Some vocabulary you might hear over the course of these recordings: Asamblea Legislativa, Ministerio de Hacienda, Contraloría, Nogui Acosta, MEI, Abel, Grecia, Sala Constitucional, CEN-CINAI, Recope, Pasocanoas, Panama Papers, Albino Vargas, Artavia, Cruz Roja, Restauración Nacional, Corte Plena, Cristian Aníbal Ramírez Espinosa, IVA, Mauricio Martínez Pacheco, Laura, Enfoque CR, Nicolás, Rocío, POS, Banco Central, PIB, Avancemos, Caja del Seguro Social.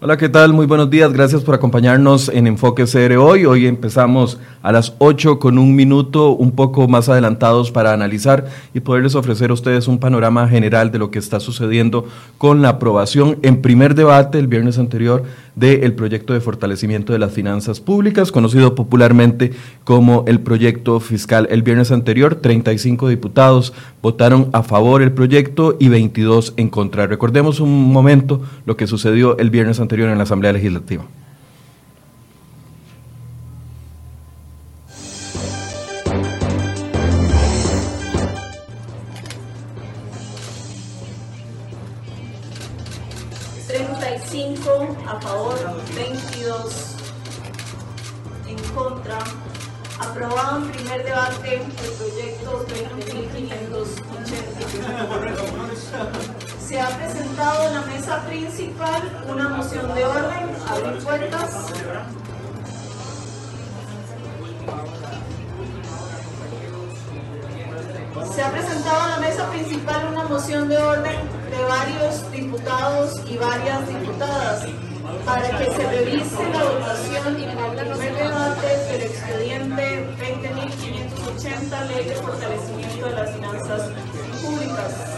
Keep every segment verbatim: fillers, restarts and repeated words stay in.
Hola, ¿qué tal? Muy buenos días. Gracias por acompañarnos en Enfoque C R hoy. Hoy empezamos a las ocho con un minuto, un poco más adelantados para analizar y poderles ofrecer a ustedes un panorama general de lo que está sucediendo con la aprobación en primer debate el viernes anterior del proyecto de fortalecimiento de las finanzas públicas, conocido popularmente como el proyecto fiscal. El viernes anterior, treinta y cinco diputados votaron a favor del proyecto y veintidós en contra. Recordemos un momento lo que sucedió el viernes anterior. anterior en la Asamblea Legislativa. treinta y cinco a favor, veintidós en contra. Aprobado en primer debate el proyecto veinte mil quinientos ochenta. Se ha presentado en la mesa principal una moción de orden, abrir puertas. Se ha presentado en la mesa principal una moción de orden de varios diputados y varias diputadas para que se revise la votación en el primer debate del expediente veinte mil quinientos ochenta, Ley de Fortalecimiento de las Finanzas Públicas.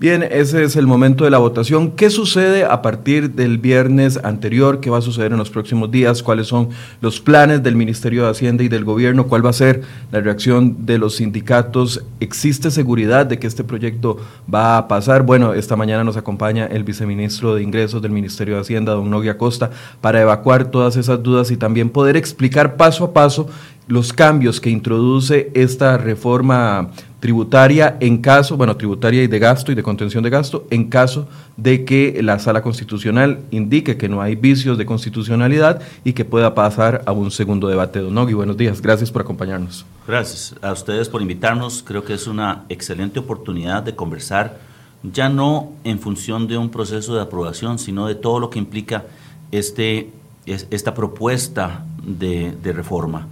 Bien, ese es el momento de la votación. ¿Qué sucede a partir del viernes anterior? ¿Qué va a suceder en los próximos días? ¿Cuáles son los planes del Ministerio de Hacienda y del Gobierno? ¿Cuál va a ser la reacción de los sindicatos? ¿Existe seguridad de que este proyecto va a pasar? Bueno, esta mañana nos acompaña el viceministro de Ingresos del Ministerio de Hacienda, don Nogui Acosta, para evacuar todas esas dudas y también poder explicar paso a paso los cambios que introduce esta reforma tributaria en caso, bueno, tributaria y de gasto y de contención de gasto, en caso de que la Sala Constitucional indique que no hay vicios de constitucionalidad y que pueda pasar a un segundo debate. Don Nogui, buenos días, gracias por acompañarnos. Gracias a ustedes por invitarnos, creo que es una excelente oportunidad de conversar, ya no en función de un proceso de aprobación, sino de todo lo que implica este, esta propuesta de, de reforma,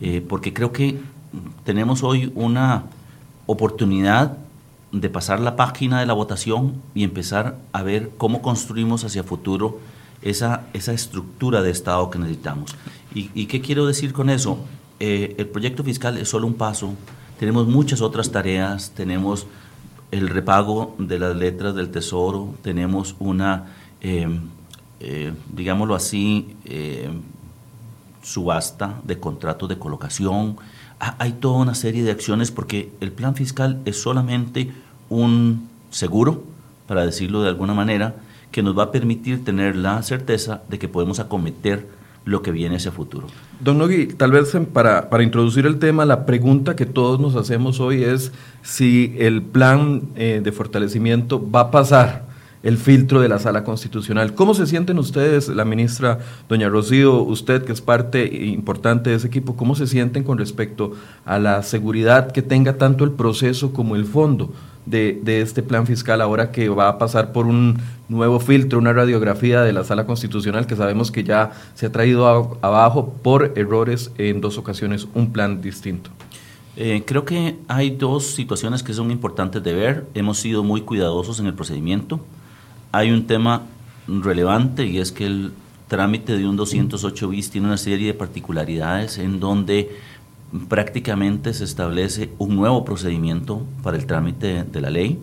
eh, porque creo que tenemos hoy una oportunidad de pasar la página de la votación y empezar a ver cómo construimos hacia futuro esa, esa estructura de Estado que necesitamos. ¿Y, y qué quiero decir con eso? Eh, el proyecto fiscal es solo un paso, tenemos muchas otras tareas, tenemos el repago de las letras del Tesoro, tenemos una, eh, eh, digámoslo así, eh, subasta de contratos de colocación. Hay toda una serie de acciones porque el plan fiscal es solamente un seguro, para decirlo de alguna manera, que nos va a permitir tener la certeza de que podemos acometer lo que viene hacia futuro. Don Nogui, tal vez para, para introducir el tema, la pregunta que todos nos hacemos hoy es si el plan eh, de fortalecimiento va a pasar el filtro de la Sala Constitucional. ¿Cómo se sienten ustedes, la ministra doña Rocío, usted que es parte importante de ese equipo, cómo se sienten con respecto a la seguridad que tenga tanto el proceso como el fondo de, de este plan fiscal ahora que va a pasar por un nuevo filtro, una radiografía de la Sala Constitucional que sabemos que ya se ha traído a, abajo por errores en dos ocasiones, un plan distinto? Eh, creo que hay dos situaciones que son importantes de ver. Hemos sido muy cuidadosos en el procedimiento. Hay un tema relevante y es que el trámite de un doscientos ocho bis tiene una serie de particularidades en donde prácticamente se establece un nuevo procedimiento para el trámite de, de la ley.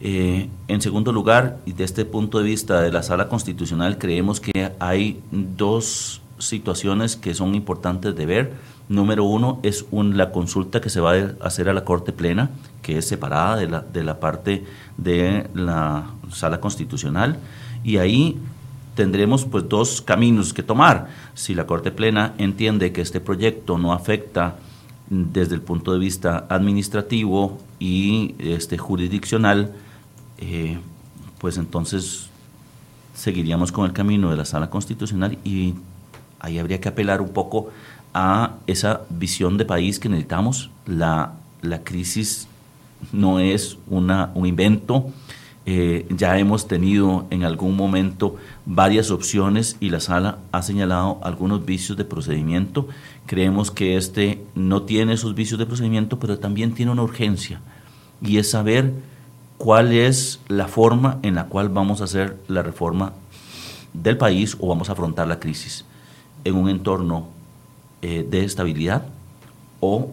Eh, en segundo lugar, y desde este punto de vista de la Sala Constitucional, creemos que hay dos situaciones que son importantes de ver. Número uno es un, la consulta que se va a hacer a la Corte Plena, que es separada de la, de la parte de la Sala Constitucional, y ahí tendremos pues dos caminos que tomar. Si la Corte Plena entiende que este proyecto no afecta desde el punto de vista administrativo y este jurisdiccional, eh, pues entonces seguiríamos con el camino de la Sala Constitucional y ahí habría que apelar un poco a esa visión de país que necesitamos. La, la crisis no es una, un invento, eh, ya hemos tenido en algún momento varias opciones y la Sala ha señalado algunos vicios de procedimiento. Creemos que este no tiene esos vicios de procedimiento, pero también tiene una urgencia. y es saber cuál es la forma en la cual vamos a hacer la reforma del país o vamos a afrontar la crisis en un entorno eh, de estabilidad, o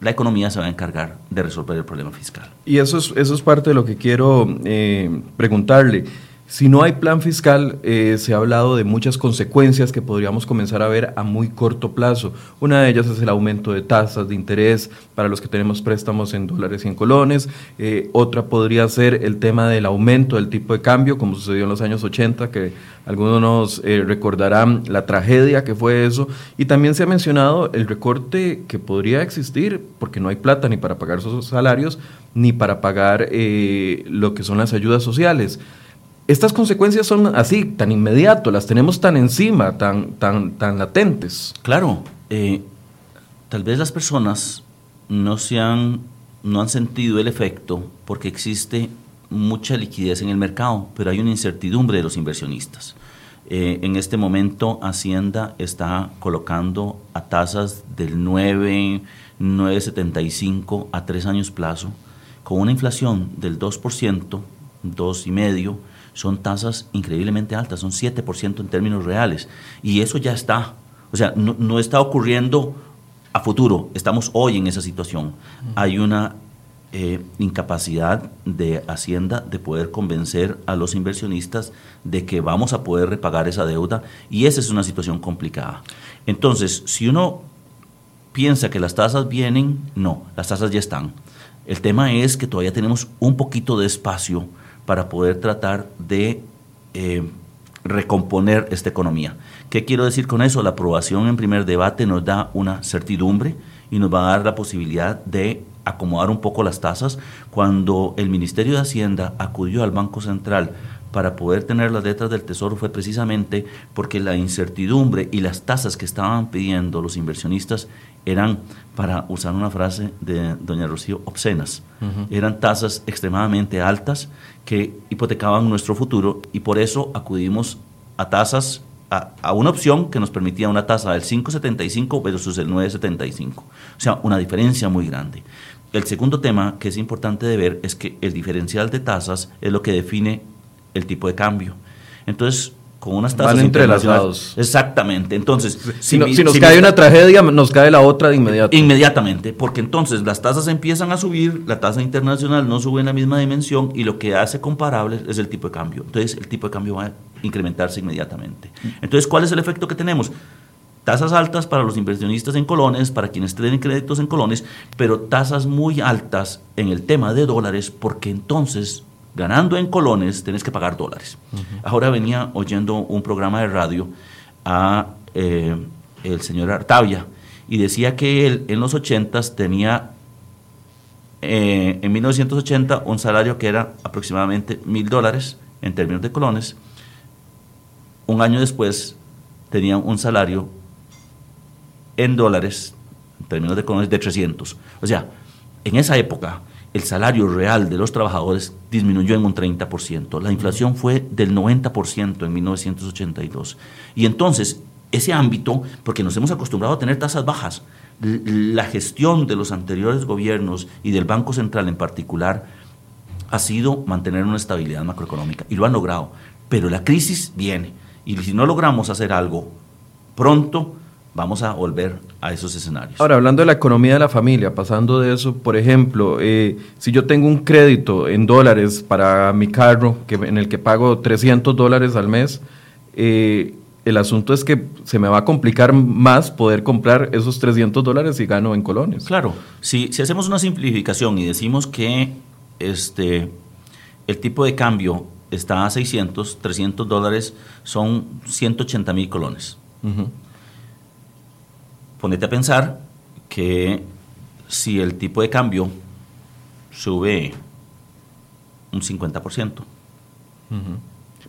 la economía se va a encargar de resolver el problema fiscal. Y eso es, eso es parte de lo que quiero eh, preguntarle. Si no hay plan fiscal, eh, se ha hablado de muchas consecuencias que podríamos comenzar a ver a muy corto plazo. Una de ellas es el aumento de tasas de interés para los que tenemos préstamos en dólares y en colones. Eh, otra podría ser el tema del aumento del tipo de cambio, como sucedió en los años ochenta, que algunos nos eh, recordarán la tragedia que fue eso. Y también se ha mencionado el recorte que podría existir, porque no hay plata ni para pagar sus salarios, ni para pagar eh, lo que son las ayudas sociales. Estas consecuencias son así, tan inmediato, las tenemos tan encima, tan, tan, tan latentes. Claro, eh, tal vez las personas no se han, no han sentido el efecto porque existe mucha liquidez en el mercado, pero hay una incertidumbre de los inversionistas. Eh, en este momento Hacienda está colocando a tasas del nueve, nueve setenta y cinco a tres años plazo, con una inflación del dos por ciento, dos coma cinco por ciento, son tasas increíblemente altas, son siete por ciento en términos reales, y eso ya está, o sea, no, no está ocurriendo a futuro, estamos hoy en esa situación. Hay una eh, incapacidad de Hacienda de poder convencer a los inversionistas de que vamos a poder repagar esa deuda, y esa es una situación complicada. Entonces, si uno piensa que las tasas vienen, no, las tasas ya están. El tema es que todavía tenemos un poquito de espacio para poder tratar de eh, recomponer esta economía. ¿Qué quiero decir con eso? La aprobación en primer debate nos da una certidumbre y nos va a dar la posibilidad de acomodar un poco las tasas. Cuando el Ministerio de Hacienda acudió al Banco Central para poder tener las letras del Tesoro fue precisamente porque la incertidumbre y las tasas que estaban pidiendo los inversionistas eran, para usar una frase de doña Rocío, obscenas. Uh-huh. Eran tasas extremadamente altas que hipotecaban nuestro futuro, y por eso acudimos a tasas, a, a una opción que nos permitía una tasa del cinco setenta y cinco versus el nueve setenta y cinco. O sea, una diferencia muy grande. El segundo tema que es importante de ver es que el diferencial de tasas es lo que define el tipo de cambio. Entonces, con unas tasas van entrelazados. Exactamente. Entonces, si, si, no, mi, si nos si cae mi, una tragedia, nos cae la otra de inmediato. Inmediatamente, porque entonces las tasas empiezan a subir, la tasa internacional no sube en la misma dimensión, y lo que hace comparables es el tipo de cambio. Entonces, el tipo de cambio va a incrementarse inmediatamente. Entonces, ¿cuál es el efecto que tenemos? Tasas altas para los inversionistas en colones, para quienes tienen créditos en colones, pero tasas muy altas en el tema de dólares, porque entonces, ganando en colones, tenés que pagar dólares. Uh-huh. Ahora venía oyendo un programa de radio a eh, el señor Artavia, y decía que él en los ochentas tenía, eh, en mil novecientos ochenta, un salario que era aproximadamente mil dólares en términos de colones. Un año después tenía un salario en dólares, en términos de colones, de trescientos. O sea, en esa época el salario real de los trabajadores disminuyó en un treinta por ciento. La inflación fue del noventa por ciento en mil novecientos ochenta y dos. Y entonces, ese ámbito, porque nos hemos acostumbrado a tener tasas bajas, la gestión de los anteriores gobiernos y del Banco Central en particular ha sido mantener una estabilidad macroeconómica, y lo han logrado. Pero la crisis viene, y si no logramos hacer algo pronto, vamos a volver a esos escenarios. Ahora, hablando de la economía de la familia, pasando de eso, por ejemplo, eh, si yo tengo un crédito en dólares para mi carro, que, en el que pago trescientos dólares al mes, eh, el asunto es que se me va a complicar más poder comprar esos trescientos dólares si gano en colones. Claro, si, si hacemos una simplificación y decimos que este, el tipo de cambio está a seiscientos, trescientos dólares son ciento ochenta mil colones. Uh-huh. Ponete a pensar que si el tipo de cambio sube un cincuenta por ciento. Uh-huh.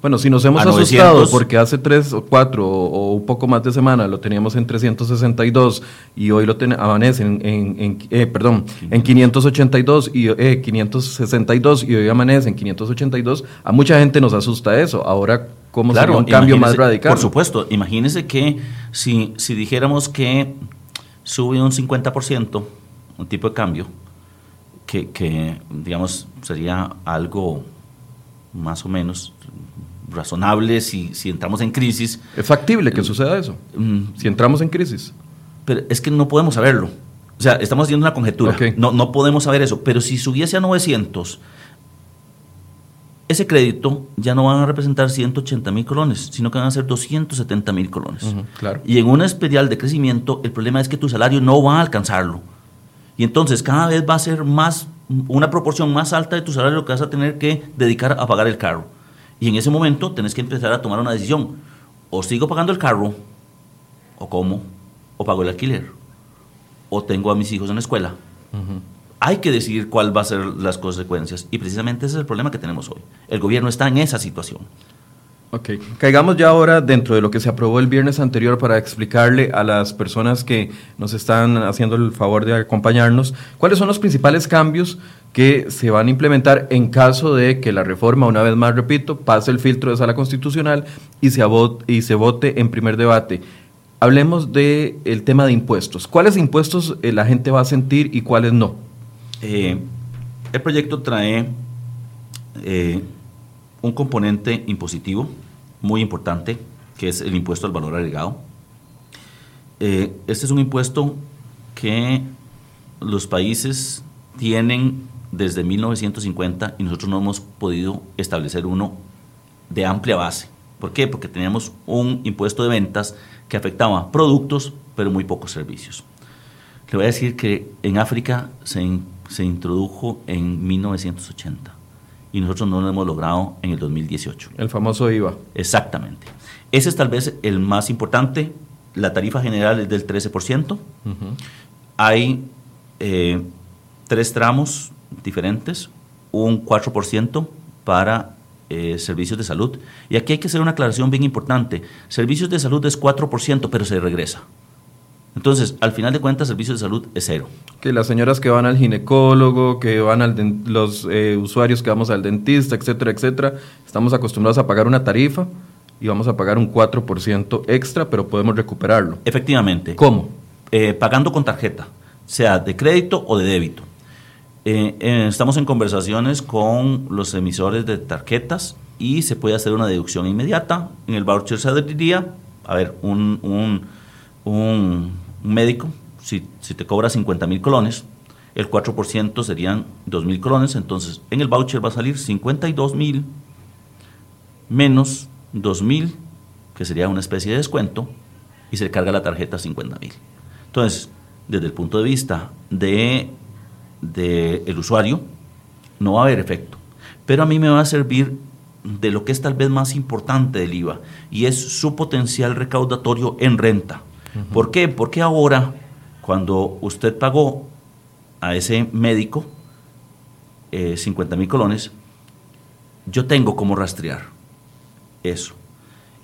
Bueno, si nos hemos asustado novecientos, porque hace tres o cuatro o un poco más de semana lo teníamos en trescientos sesenta y dos y hoy lo ten, amanece en, en, en eh, perdón, en quinientos ochenta y dos y eh, quinientos sesenta y dos y hoy amanece en quinientos ochenta y dos, a mucha gente nos asusta eso. Ahora, ¿cómo claro, sería un cambio más radical? Por supuesto, imagínese que si, si dijéramos que sube un cincuenta por ciento un tipo de cambio, que, que digamos sería algo más o menos razonable si, si entramos en crisis. ¿Es factible que suceda eso? Si entramos en crisis. Pero es que no podemos saberlo. O sea, estamos haciendo una conjetura. Okay. No, no podemos saber eso. Pero si subiese a novecientos, ese crédito ya no van a representar ciento ochenta mil colones, sino que van a ser doscientos setenta mil colones. Uh-huh, claro. Y en un espiral de crecimiento, el problema es que tu salario no va a alcanzarlo. Y entonces cada vez va a ser más, una proporción más alta de tu salario que vas a tener que dedicar a pagar el carro. Y en ese momento tenés que empezar a tomar una decisión. O sigo pagando el carro, o como, o pago el alquiler, o tengo a mis hijos en la escuela. Uh-huh. Hay que decidir cuál va a ser las consecuencias. Y precisamente ese es el problema que tenemos hoy. El gobierno está en esa situación. Ok. Caigamos ya ahora dentro de lo que se aprobó el viernes anterior para explicarle a las personas que nos están haciendo el favor de acompañarnos cuáles son los principales cambios que se van a implementar en caso de que la reforma, una vez más repito, pase el filtro de Sala Constitucional y se, abo- y se vote en primer debate. Hablemos del tema de impuestos. ¿Cuáles impuestos eh, la gente va a sentir y cuáles no? Eh, el proyecto trae eh, un componente impositivo muy importante, que es el impuesto al valor agregado. Eh, este es un impuesto que los países tienen desde mil novecientos cincuenta y nosotros no hemos podido establecer uno de amplia base. ¿Por qué? Porque teníamos un impuesto de ventas que afectaba productos, pero muy pocos servicios. Le voy a decir que en África se encuentra se introdujo en mil novecientos ochenta y nosotros no lo hemos logrado en el dos mil dieciocho. El famoso IVA. Exactamente. Ese es tal vez el más importante. La tarifa general es del trece por ciento. Uh-huh. Hay eh, tres tramos diferentes, un cuatro por ciento para eh, servicios de salud. Y aquí hay que hacer una aclaración bien importante. Servicios de salud es cuatro por ciento, pero se regresa. Entonces, al final de cuentas, servicios de salud es cero. Que las señoras que van al ginecólogo, que van al de, los eh, usuarios que vamos al dentista, etcétera, etcétera, estamos acostumbrados a pagar una tarifa y vamos a pagar un cuatro por ciento extra, pero podemos recuperarlo. Efectivamente. ¿Cómo? Eh, pagando con tarjeta, sea de crédito o de débito. Eh, eh, estamos en conversaciones con los emisores de tarjetas y se puede hacer una deducción inmediata. En el voucher se diría, a ver, un... un, un Un médico, si, si te cobra cincuenta mil colones, el cuatro por ciento serían dos mil colones, entonces en el voucher va a salir cincuenta y dos mil menos dos mil, que sería una especie de descuento, y se carga la tarjeta cincuenta mil. Entonces, desde el punto de vista de, de el usuario, no va a haber efecto, pero a mí me va a servir de lo que es tal vez más importante del IVA, y es su potencial recaudatorio en renta. ¿Por qué? Porque ahora, cuando usted pagó a ese médico eh, cincuenta mil colones, yo tengo cómo rastrear eso.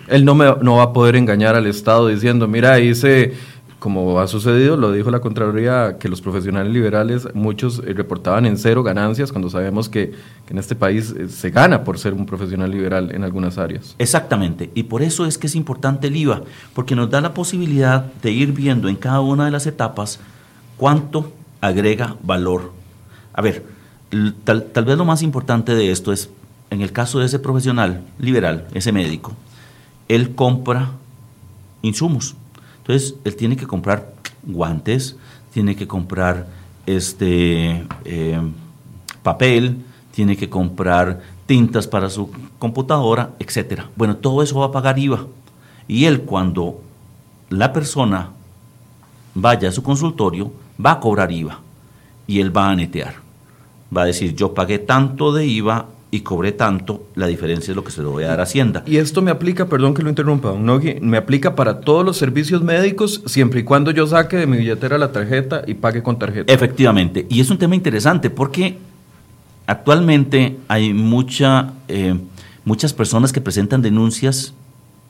Él no, me, no va a poder engañar al Estado diciendo, mira, hice, como ha sucedido, lo dijo la Contraloría, que los profesionales liberales, muchos eh, reportaban en cero ganancias, cuando sabemos que, que en este país eh, se gana por ser un profesional liberal en algunas áreas. Exactamente, y por eso es que es importante el IVA, porque nos da la posibilidad de ir viendo en cada una de las etapas cuánto agrega valor. A ver, tal, tal vez lo más importante de esto es, en el caso de ese profesional liberal, ese médico, él compra insumos. Entonces, él tiene que comprar guantes, tiene que comprar este eh, papel, tiene que comprar tintas para su computadora, etcétera. Bueno, todo eso va a pagar IVA. Y él, cuando la persona vaya a su consultorio, va a cobrar IVA. Y él va a netear. Va a decir, yo pagué tanto de IVA y cobré tanto, la diferencia es lo que se le voy a dar a Hacienda. Y esto me aplica, perdón que lo interrumpa, don Nogui, me aplica para todos los servicios médicos, siempre y cuando yo saque de mi billetera la tarjeta y pague con tarjeta. Efectivamente, y es un tema interesante porque actualmente hay mucha, eh, muchas personas que presentan denuncias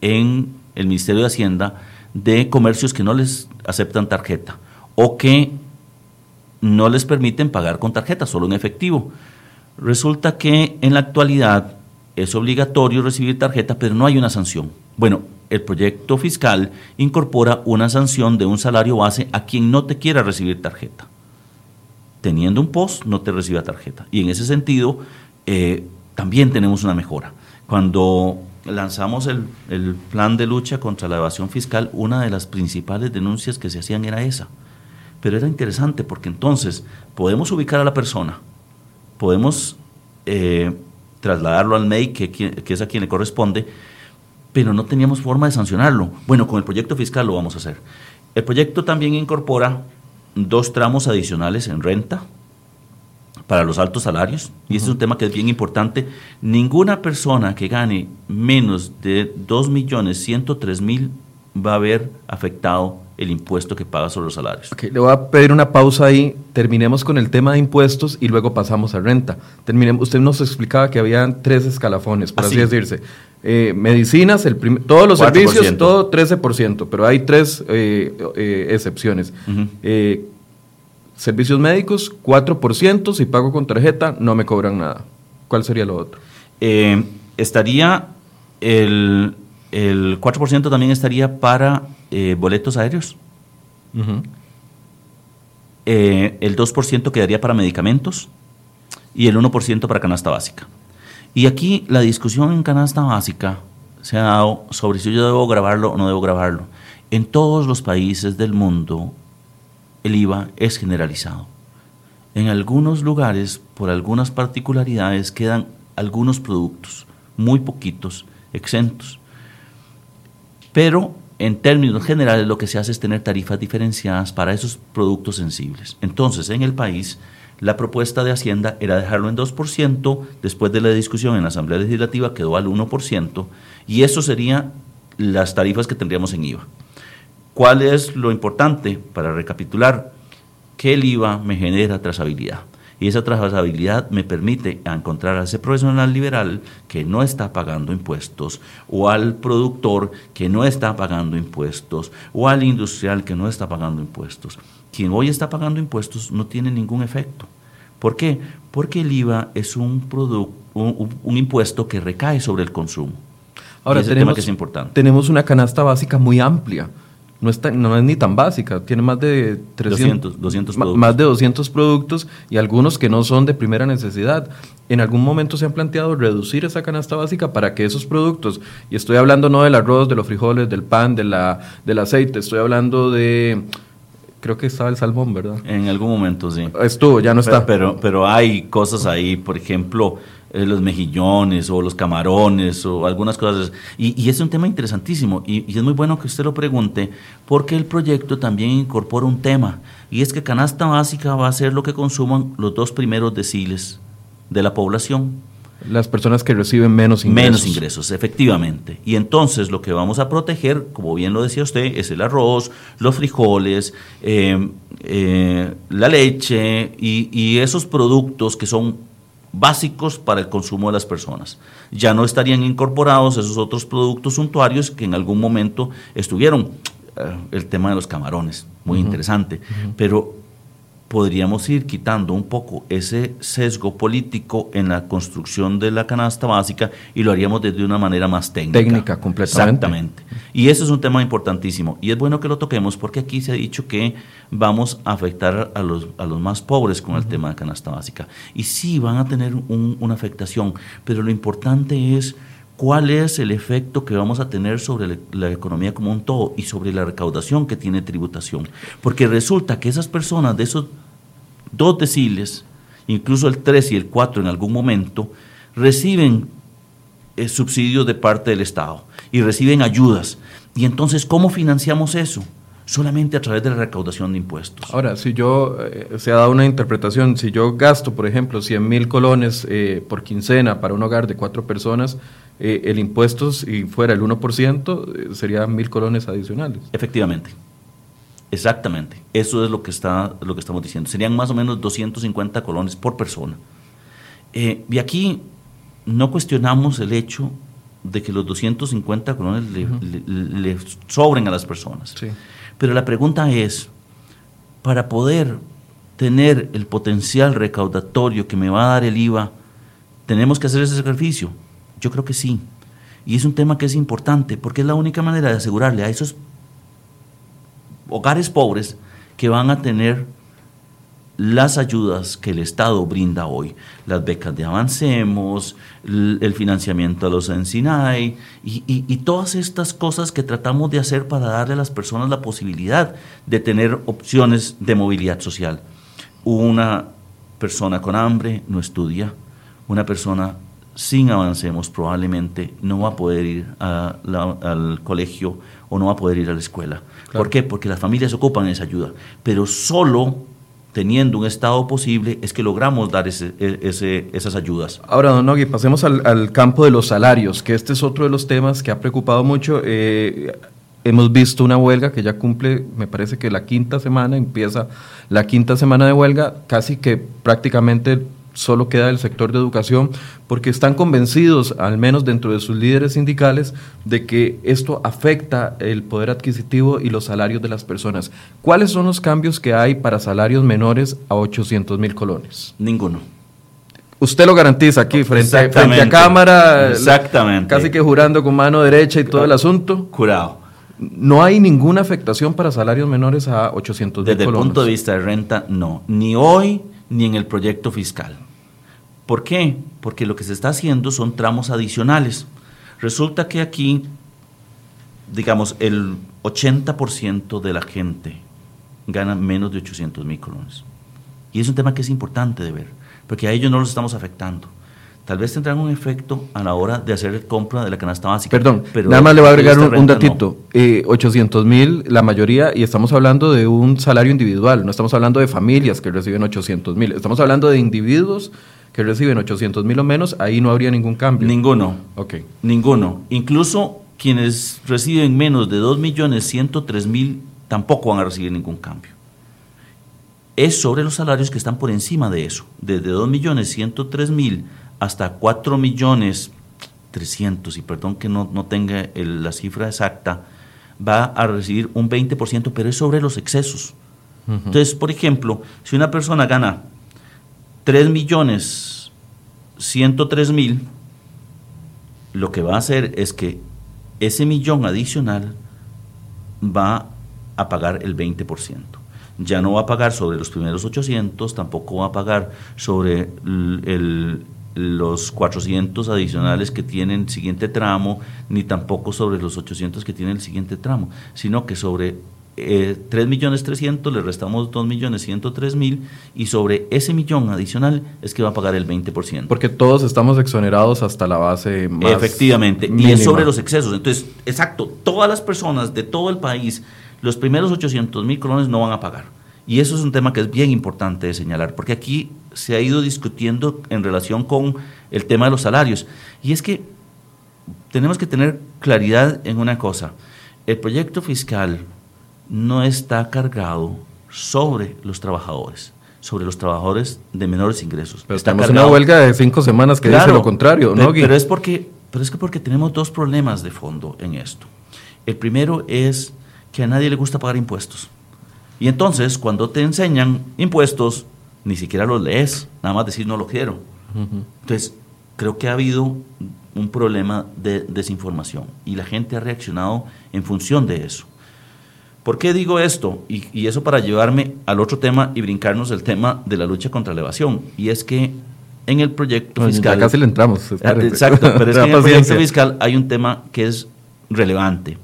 en el Ministerio de Hacienda de comercios que no les aceptan tarjeta o que no les permiten pagar con tarjeta, solo en efectivo. Resulta que en la actualidad es obligatorio recibir tarjeta, pero no hay una sanción. Bueno, el proyecto fiscal incorpora una sanción de un salario base a quien no te quiera recibir tarjeta. teniendo un P O S no te reciba tarjeta. Y en ese sentido, eh, también tenemos una mejora. Cuando lanzamos el, el plan de lucha contra la evasión fiscal, una de las principales denuncias que se hacían era esa. Pero era interesante porque entonces podemos ubicar a la persona, podemos eh, trasladarlo al M E I, que, que es a quien le corresponde, pero no teníamos forma de sancionarlo. Bueno, con el proyecto fiscal lo vamos a hacer. El proyecto también incorpora dos tramos adicionales en renta para los altos salarios, y este uh-huh. es un tema que es bien importante. Ninguna persona que gane menos de dos millones ciento tres mil va a ver afectado el impuesto que paga sobre los salarios. Okay, le voy a pedir una pausa ahí, terminemos con el tema de impuestos y luego pasamos a renta. Terminemos. Usted nos explicaba que había tres escalafones, por así, así decirse. Eh, medicinas, el prim- todos los cuatro por ciento. Servicios, todo trece por ciento, pero hay tres eh, eh, excepciones. Uh-huh. Eh, servicios médicos, cuatro por ciento, si pago con tarjeta no me cobran nada. ¿Cuál sería lo otro? Eh, estaría el, el cuatro por ciento también estaría para Eh, boletos aéreos, uh-huh. eh, el dos por ciento quedaría para medicamentos y el uno por ciento para canasta básica. Y aquí la discusión en canasta básica se ha dado sobre si yo debo grabarlo o no debo grabarlo. En todos los países del mundo el I V A es generalizado. En algunos lugares, por algunas particularidades, quedan algunos productos, muy poquitos, exentos. Pero en términos generales, lo que se hace es tener tarifas diferenciadas para esos productos sensibles. Entonces, en el país, la propuesta de Hacienda era dejarlo en dos por ciento, después de la discusión en la Asamblea Legislativa quedó al uno por ciento, y eso serían las tarifas que tendríamos en I V A. ¿Cuál es lo importante? Para recapitular, que el I V A me genera trazabilidad, y esa trazabilidad me permite encontrar a ese profesional liberal que no está pagando impuestos, o al productor que no está pagando impuestos, o al industrial que no está pagando impuestos. Quien hoy está pagando impuestos no tiene ningún efecto. ¿Por qué? Porque el I V A es un, produ- un, un impuesto que recae sobre el consumo. Ahora, tenemos, tema que es importante. Tenemos una canasta básica muy amplia. No es, tan, no es ni tan básica, tiene más de trescientos, doscientos, doscientos productos. Más de doscientos productos y algunos que no son de primera necesidad. ¿En algún momento se han planteado reducir esa canasta básica para que esos productos, y estoy hablando no del arroz, de los frijoles, del pan, de la, del aceite, estoy hablando de, creo que estaba el salmón, ¿verdad? En algún momento, sí. Estuvo, ya no está. Pero, pero, pero hay cosas ahí, por ejemplo, eh, los mejillones o los camarones o algunas cosas. Y, y es un tema interesantísimo y, y es muy bueno que usted lo pregunte, porque el proyecto también incorpora un tema, y es que canasta básica va a ser lo que consuman los dos primeros deciles de la población. Las personas que reciben menos ingresos. Menos ingresos, efectivamente. Y entonces lo que vamos a proteger, como bien lo decía usted, es el arroz, los frijoles, eh, eh, la leche y, y esos productos que son básicos para el consumo de las personas. Ya no estarían incorporados esos otros productos suntuarios que en algún momento estuvieron. Eh, el tema de los camarones, muy uh-huh. interesante. Uh-huh. Pero podríamos ir quitando un poco ese sesgo político en la construcción de la canasta básica y lo haríamos desde una manera más técnica. Técnica, completamente. Exactamente. Y eso es un tema importantísimo. Y es bueno que lo toquemos porque aquí se ha dicho que vamos a afectar a los, a los más pobres con el uh-huh. tema de canasta básica. Y sí, van a tener un, una afectación, pero lo importante es cuál es el efecto que vamos a tener sobre la, la economía como un todo y sobre la recaudación que tiene tributación. Porque resulta que esas personas de esos dos deciles, incluso el tres y el cuatro en algún momento, reciben eh, subsidios de parte del Estado y reciben ayudas. Y entonces, ¿cómo financiamos eso? Solamente a través de la recaudación de impuestos. Ahora, si yo, eh, se ha dado una interpretación, si yo gasto, por ejemplo, cien mil colones eh, por quincena para un hogar de cuatro personas, eh, el impuesto, si fuera el uno por ciento, eh, serían mil colones adicionales. Efectivamente. Exactamente, eso es lo que está lo que estamos diciendo. Serían más o menos doscientos cincuenta colones por persona. Eh, y aquí no cuestionamos el hecho de que los doscientos cincuenta colones le, uh-huh. le, le sobren a las personas. Sí. Pero la pregunta es, para poder tener el potencial recaudatorio que me va a dar el I V A, ¿tenemos que hacer ese sacrificio? Yo creo que sí. Y es un tema que es importante, porque es la única manera de asegurarle a esos hogares pobres que van a tener las ayudas que el Estado brinda hoy, las becas de Avancemos, el financiamiento a los CEN-CINAI y, y, y todas estas cosas que tratamos de hacer para darle a las personas la posibilidad de tener opciones de movilidad social. Una persona con hambre no estudia, una persona sin Avancemos probablemente no va a poder ir a la, al colegio o no va a poder ir a la escuela. Claro. ¿Por qué? Porque las familias ocupan esa ayuda, pero solo teniendo un Estado posible es que logramos dar ese, ese, esas ayudas. Ahora, don Nogui, pasemos al, al campo de los salarios, que este es otro de los temas que ha preocupado mucho. Eh, hemos visto una huelga que ya cumple, me parece que la quinta semana, empieza la quinta semana de huelga, casi que prácticamente solo queda el sector de educación, porque están convencidos, al menos dentro de sus líderes sindicales, de que esto afecta el poder adquisitivo y los salarios de las personas. ¿Cuáles son los cambios que hay para salarios menores a ochocientos mil colones? Ninguno. Usted lo garantiza aquí, frente a, frente a cámara, exactamente, casi que jurando con mano derecha y todo el asunto. Jurado. No hay ninguna afectación para salarios menores a ochocientos mil colones. Desde el punto de vista de renta, no. Ni hoy, ni en el proyecto fiscal. ¿Por qué? Porque lo que se está haciendo son tramos adicionales. Resulta que aquí, digamos, el ochenta por ciento de la gente gana menos de ochocientos mil colones. Y es un tema que es importante de ver, porque a ellos no los estamos afectando. Tal vez tendrán un efecto a la hora de hacer compra de la canasta básica. Perdón, pero nada más le voy a agregar un, un datito. No. Eh, ochocientos mil, la mayoría, y estamos hablando de un salario individual, no estamos hablando de familias que reciben ochocientos mil, estamos hablando de individuos que reciben ochocientos mil o menos, ahí no habría ningún cambio. Ninguno. Ok. Ninguno. Incluso quienes reciben menos de dos millones ciento tres mil tampoco van a recibir ningún cambio. Es sobre los salarios que están por encima de eso, desde dos millones ciento tres mil hasta cuatro millones trescientos, y perdón que no, no tenga el, la cifra exacta, va a recibir un veinte por ciento, pero es sobre los excesos. Uh-huh. Entonces, por ejemplo, si una persona gana tres millones ciento tres mil, lo que va a hacer es que ese millón adicional va a pagar el veinte por ciento. Ya no va a pagar sobre los primeros ochocientos, tampoco va a pagar sobre el, el los cuatrocientos adicionales que tienen el siguiente tramo, ni tampoco sobre los ochocientos que tienen el siguiente tramo, sino que sobre eh, tres millones trescientos le restamos dos millones ciento tres mil y sobre ese millón adicional es que va a pagar el veinte por ciento. Porque todos estamos exonerados hasta la base más efectivamente, mínima. Y es sobre los excesos. Entonces, exacto, todas las personas de todo el país, los primeros ochocientos mil colones no van a pagar. Y eso es un tema que es bien importante de señalar, porque aquí se ha ido discutiendo en relación con el tema de los salarios. Y es que tenemos que tener claridad en una cosa. El proyecto fiscal no está cargado sobre los trabajadores, sobre los trabajadores de menores ingresos. Pero estamos en una huelga de cinco semanas que claro, dice lo contrario, ¿no, Gui? Pero es porque, pero es que porque tenemos dos problemas de fondo en esto. El primero es que a nadie le gusta pagar impuestos. Y entonces, cuando te enseñan impuestos, ni siquiera los lees, nada más decir no lo quiero. Uh-huh. Entonces, creo que ha habido un problema de desinformación y la gente ha reaccionado en función de eso. ¿Por qué digo esto? Y, y eso para llevarme al otro tema y brincarnos el tema de la lucha contra la evasión. Y es que en el proyecto bueno, fiscal... casi le entramos. Espérate. Exacto, pero es que en el proyecto fiscal hay un tema que es relevante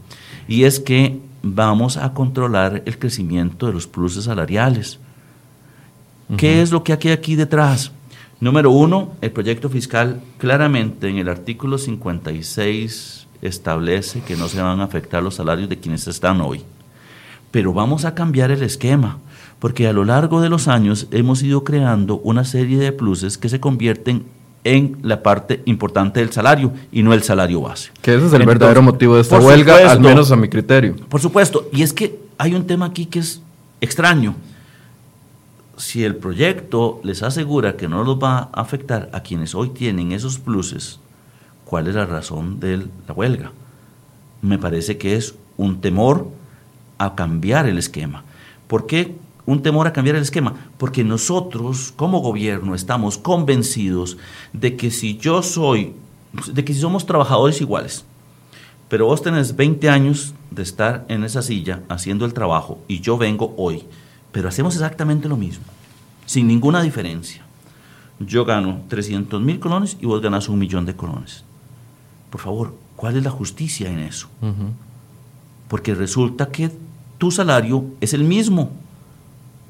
y es que vamos a controlar el crecimiento de los pluses salariales. ¿Qué uh-huh. es lo que hay aquí detrás? Número uno, el proyecto fiscal claramente en el artículo cincuenta y seis establece que no se van a afectar los salarios de quienes están hoy. Pero vamos a cambiar el esquema, porque a lo largo de los años hemos ido creando una serie de pluses que se convierten en la parte importante del salario y no el salario base. Que ese es el Entonces, verdadero motivo de esta huelga, supuesto, al menos a mi criterio. Por supuesto, y es que hay un tema aquí que es extraño. Si el proyecto les asegura que no los va a afectar a quienes hoy tienen esos pluses, ¿cuál es la razón de la huelga? Me parece que es un temor a cambiar el esquema. ¿Por qué un temor a cambiar el esquema? Porque nosotros, como gobierno, estamos convencidos de que si yo soy, de que si somos trabajadores iguales, pero vos tenés veinte años de estar en esa silla haciendo el trabajo y yo vengo hoy, pero hacemos exactamente lo mismo. sin ninguna diferencia. Yo gano trescientos mil colones y vos ganás un millón de colones. Por favor, ¿cuál es la justicia en eso? Uh-huh. Porque resulta que tu salario es el mismo,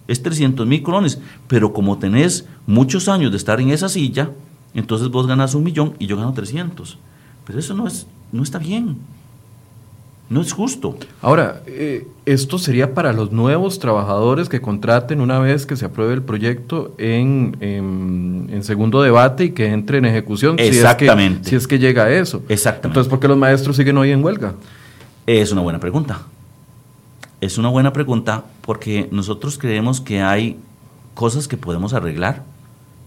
es trescientos mil colones, pero como tenés muchos años de estar en esa silla, entonces vos ganás un millón y yo gano trescientos. Pero eso no es, no está bien, no es justo. Ahora, eh, esto sería para los nuevos trabajadores que contraten una vez que se apruebe el proyecto en, en, en segundo debate y que entre en ejecución. Exactamente. Si es que, si es que llega a eso. Exactamente. Entonces, ¿por qué los maestros siguen hoy en huelga? Es una buena pregunta. Es una buena pregunta porque nosotros creemos que hay cosas que podemos arreglar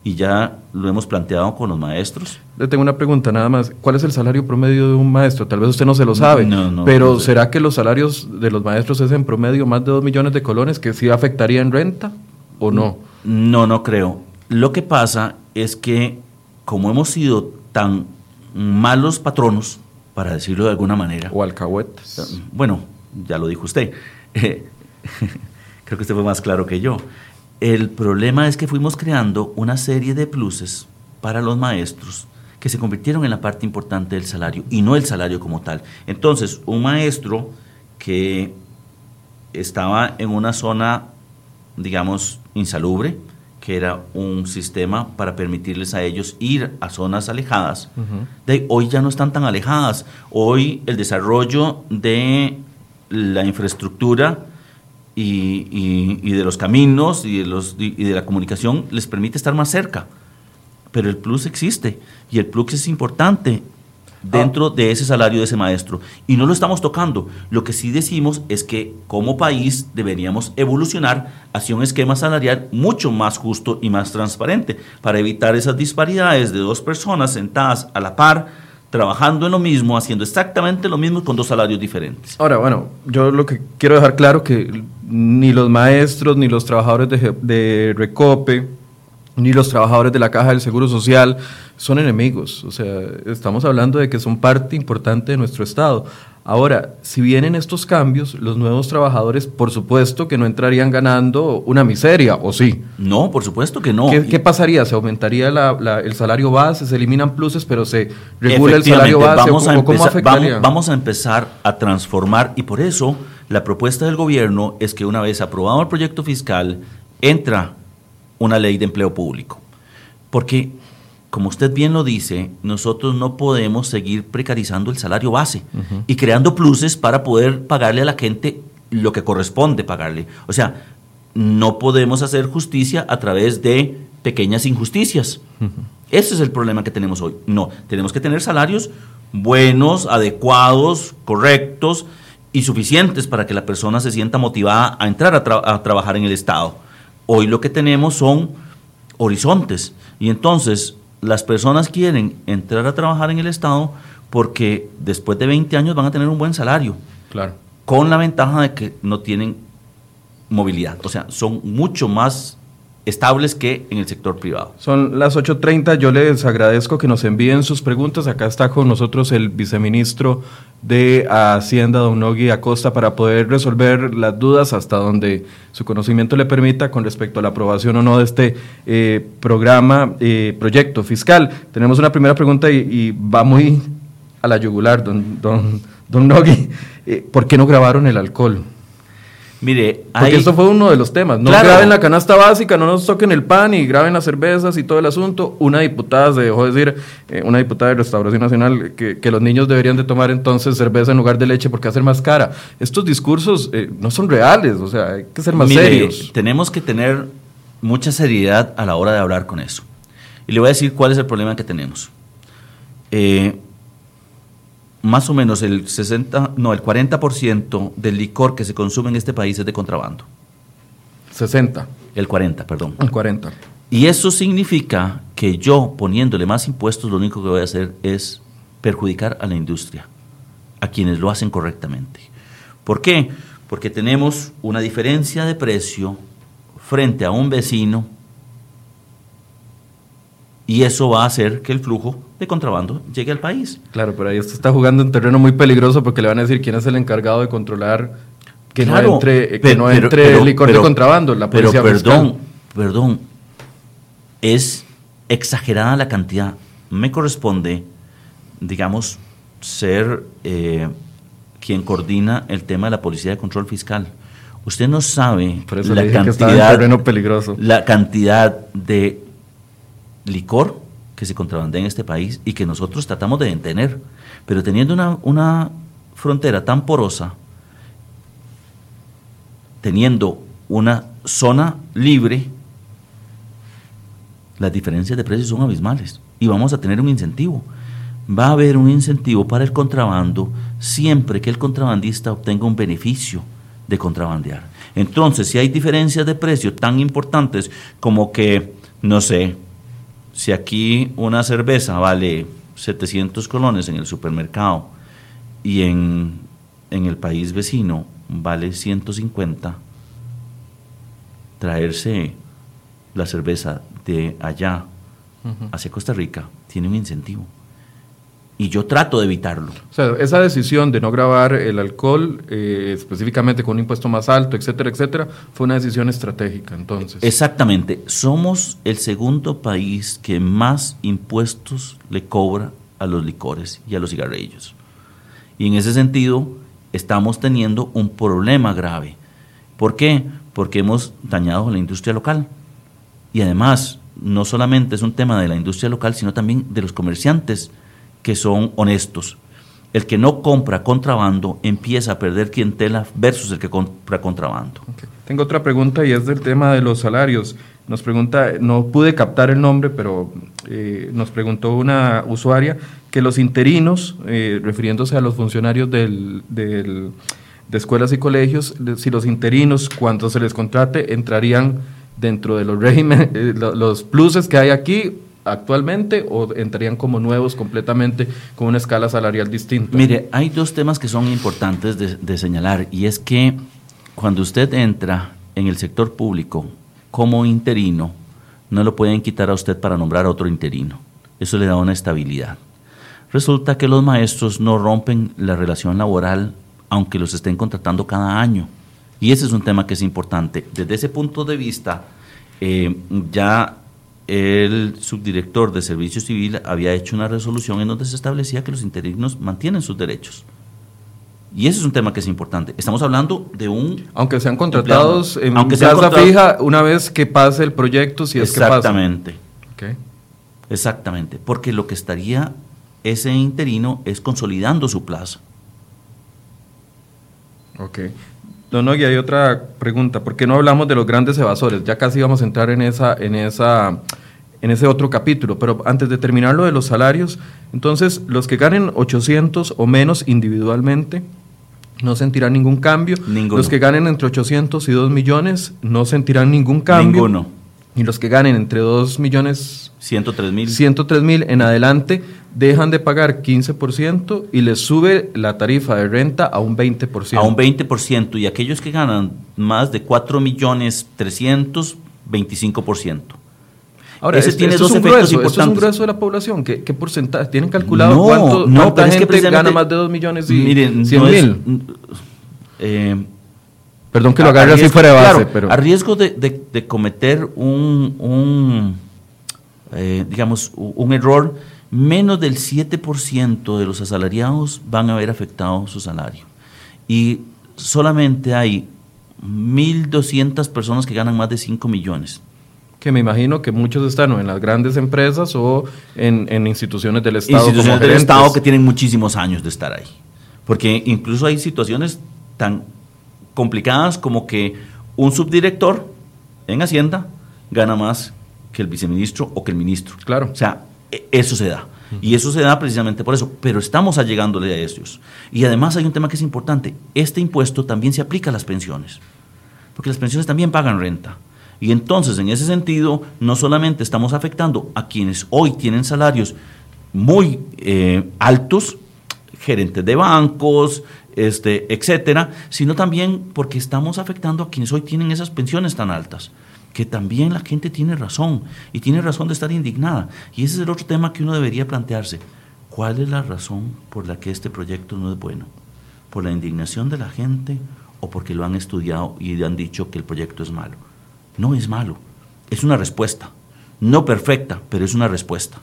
y ya lo hemos planteado con los maestros. Le tengo una pregunta nada más. ¿Cuál es el salario promedio de un maestro? Tal vez usted no se lo sabe, no, no, pero no sé. ¿Será que los salarios de los maestros es en promedio más de dos millones de colones, que sí afectaría en renta o no? No, no creo. Lo que pasa es que como hemos sido tan malos patronos, para decirlo de alguna manera. O alcahuetas. Bueno, ya lo dijo usted. Eh, creo que usted fue más claro que yo. El problema es que fuimos creando una serie de pluses para los maestros que se convirtieron en la parte importante del salario y no el salario como tal. Entonces, un maestro que estaba en una zona, digamos, insalubre, que era un sistema para permitirles a ellos ir a zonas alejadas, uh-huh. de, hoy ya no están tan alejadas. Hoy el desarrollo de la infraestructura y, y, y de los caminos y de, los, y de la comunicación les permite estar más cerca, pero el plus existe y el plus es importante dentro ah. de ese salario de ese maestro y no lo estamos tocando. Lo que sí decimos es que como país deberíamos evolucionar hacia un esquema salarial mucho más justo y más transparente para evitar esas disparidades de dos personas sentadas a la par trabajando en lo mismo, haciendo exactamente lo mismo con dos salarios diferentes. Ahora, bueno, yo lo que quiero dejar claro que ni los maestros, ni los trabajadores de, de Recope, ni los trabajadores de la Caja del Seguro Social son enemigos. O sea, estamos hablando de que son parte importante de nuestro Estado. Ahora, si vienen estos cambios, los nuevos trabajadores, por supuesto que no entrarían ganando una miseria, ¿o sí? No, por supuesto que no. ¿Qué, qué pasaría? ¿Se aumentaría la, la, el salario base? ¿Se eliminan pluses, pero se regula el salario base? Vamos, ¿O, a empezar, ¿cómo afectaría? Vamos, vamos a empezar a transformar, y por eso la propuesta del gobierno es que una vez aprobado el proyecto fiscal, entra una ley de empleo público. Porque, como usted bien lo dice, nosotros no podemos seguir precarizando el salario base uh-huh. y creando pluses para poder pagarle a la gente lo que corresponde pagarle. O sea, no podemos hacer justicia a través de pequeñas injusticias. Uh-huh. Ese es el problema que tenemos hoy. No, tenemos que tener salarios buenos, adecuados, correctos y suficientes para que la persona se sienta motivada a entrar a, tra- a trabajar en el Estado. Hoy lo que tenemos son horizontes y entonces las personas quieren entrar a trabajar en el Estado porque después de veinte años van a tener un buen salario. Claro. Con la ventaja de que no tienen movilidad. O sea, son mucho más estables que en el sector privado. Son las ocho treinta. Yo les agradezco que nos envíen sus preguntas. Acá está con nosotros el viceministro de Hacienda, don Nogui Acosta, para poder resolver las dudas hasta donde su conocimiento le permita con respecto a la aprobación o no de este eh, programa, eh, proyecto fiscal. Tenemos una primera pregunta y, y va muy a la yugular, don, don, don Nogui. Eh, ¿Por qué no grabaron el alcohol? Mire, porque hay, esto fue uno de los temas, no claro, graben la canasta básica, no nos toquen el pan y graben las cervezas y todo el asunto. Una diputada se dejó decir, eh, una diputada de Restauración Nacional, que, que los niños deberían de tomar entonces cerveza en lugar de leche porque va a ser más cara. Estos discursos eh, no son reales, o sea, hay que ser más mire, serios. Tenemos que tener mucha seriedad a la hora de hablar con eso. Y le voy a decir cuál es el problema que tenemos. Eh... Más o menos el sesenta, no, el cuarenta por ciento del licor que se consume en este país es de contrabando. sesenta. El cuarenta, perdón. El cuarenta. Y eso significa que yo, poniéndole más impuestos, lo único que voy a hacer es perjudicar a la industria, a quienes lo hacen correctamente. ¿Por qué? Porque tenemos una diferencia de precio frente a un vecino y eso va a hacer que el flujo de contrabando llegue al país. Claro, pero ahí usted está jugando en terreno muy peligroso porque le van a decir quién es el encargado de controlar que claro, no entre, que pero, no entre pero, licor pero, de contrabando, la policía pero, perdón, fiscal. Perdón, es exagerada la cantidad. Me corresponde, digamos, ser eh, quien coordina el tema de la Policía de Control Fiscal. Usted no sabe la cantidad, peligroso. la cantidad de licor que se contrabandea en este país y que nosotros tratamos de detener. Pero teniendo una, una frontera tan porosa, teniendo una zona libre, las diferencias de precios son abismales y vamos a tener un incentivo. Va a haber un incentivo para el contrabando siempre que el contrabandista obtenga un beneficio de contrabandear. Entonces, si hay diferencias de precios tan importantes como que, no sé, si aquí una cerveza vale setecientos colones en el supermercado y en, en el país vecino vale ciento cincuenta, traerse la cerveza de allá uh-huh. hacia Costa Rica tiene un incentivo. Y yo trato de evitarlo. O sea, esa decisión de no gravar el alcohol, eh, específicamente con un impuesto más alto, etcétera, etcétera, fue una decisión estratégica, entonces. Exactamente. Somos el segundo país que más impuestos le cobra a los licores y a los cigarrillos. Y en ese sentido, estamos teniendo un problema grave. ¿Por qué? Porque hemos dañado la industria local. Y además, no solamente es un tema de la industria local, sino también de los comerciantes que son honestos. El que no compra contrabando empieza a perder clientela versus el que compra contrabando. Okay. Tengo otra pregunta y es del tema de los salarios. Nos pregunta, no pude captar el nombre, pero eh, nos preguntó una usuaria que los interinos, eh, refiriéndose a los funcionarios del, del, de escuelas y colegios, si los interinos, cuando se les contrate, entrarían dentro de los regímenes, eh, los pluses que hay aquí actualmente, o entrarían como nuevos completamente con una escala salarial distinta. Mire, hay dos temas que son importantes de, de señalar, y es que cuando usted entra en el sector público como interino, no lo pueden quitar a usted para nombrar a otro interino. Eso le da una estabilidad. Resulta que los maestros no rompen la relación laboral aunque los estén contratando cada año, y ese es un tema que es importante. Desde ese punto de vista, eh, ya el subdirector de Servicio Civil había hecho una resolución en donde se establecía que los interinos mantienen sus derechos. Y ese es un tema que es importante. Estamos hablando de un... Aunque sean contratados empleado, en aunque plaza sean contratados, fija una vez que pase el proyecto, si es que pasa. Exactamente. Okay. Exactamente, porque lo que estaría ese interino es consolidando su plaza. Ok. Don Nogui, hay otra pregunta. ¿Por qué no hablamos de los grandes evasores? Ya casi vamos a entrar en esa, en esa, en ese otro capítulo, pero antes de terminar lo de los salarios, entonces, los que ganen ochocientos o menos individualmente no sentirán ningún cambio. Ninguno. Los que ganen entre ochocientos y dos millones no sentirán ningún cambio. Ninguno. Y los que ganen entre dos millones... ciento tres mil en adelante dejan de pagar quince por ciento y les sube la tarifa de renta a un veinte por ciento. A un veinte por ciento, y aquellos que ganan más de cuatro millones trescientos, veinticinco por ciento. Ahora, ese este, tiene dos efectos grueso, importantes. ¿Esto es un grueso de la población? ¿Qué, qué porcentaje? ¿Tienen calculado no, cuánto, no, cuánta gente es que gana más de dos millones y miren, cien no mil? Es, eh, Perdón que lo agarre así fuera de base. Claro, pero a riesgo de, de, de cometer un... un Eh, digamos, un error, menos del siete por ciento de los asalariados van a haber afectado su salario. Y solamente hay mil doscientas personas que ganan más de cinco millones. Que me imagino que muchos están en las grandes empresas o en, en instituciones del Estado. Instituciones como del Estado que tienen muchísimos años de estar ahí. Porque incluso hay situaciones tan complicadas como que un subdirector en Hacienda gana más que el viceministro o que el ministro. Claro. O sea, eso se da. Y eso se da precisamente por eso. Pero estamos allegándole a ellos. Y además hay un tema que es importante. Este impuesto también se aplica a las pensiones. Porque las pensiones también pagan renta. Y entonces, en ese sentido, no solamente estamos afectando a quienes hoy tienen salarios muy eh, altos, gerentes de bancos, este, etcétera, sino también porque estamos afectando a quienes hoy tienen esas pensiones tan altas. Que también la gente tiene razón, y tiene razón de estar indignada. Y ese es el otro tema que uno debería plantearse. ¿Cuál es la razón por la que este proyecto no es bueno? ¿Por la indignación de la gente o porque lo han estudiado y han dicho que el proyecto es malo? No es malo, es una respuesta. no perfecta, pero es una respuesta.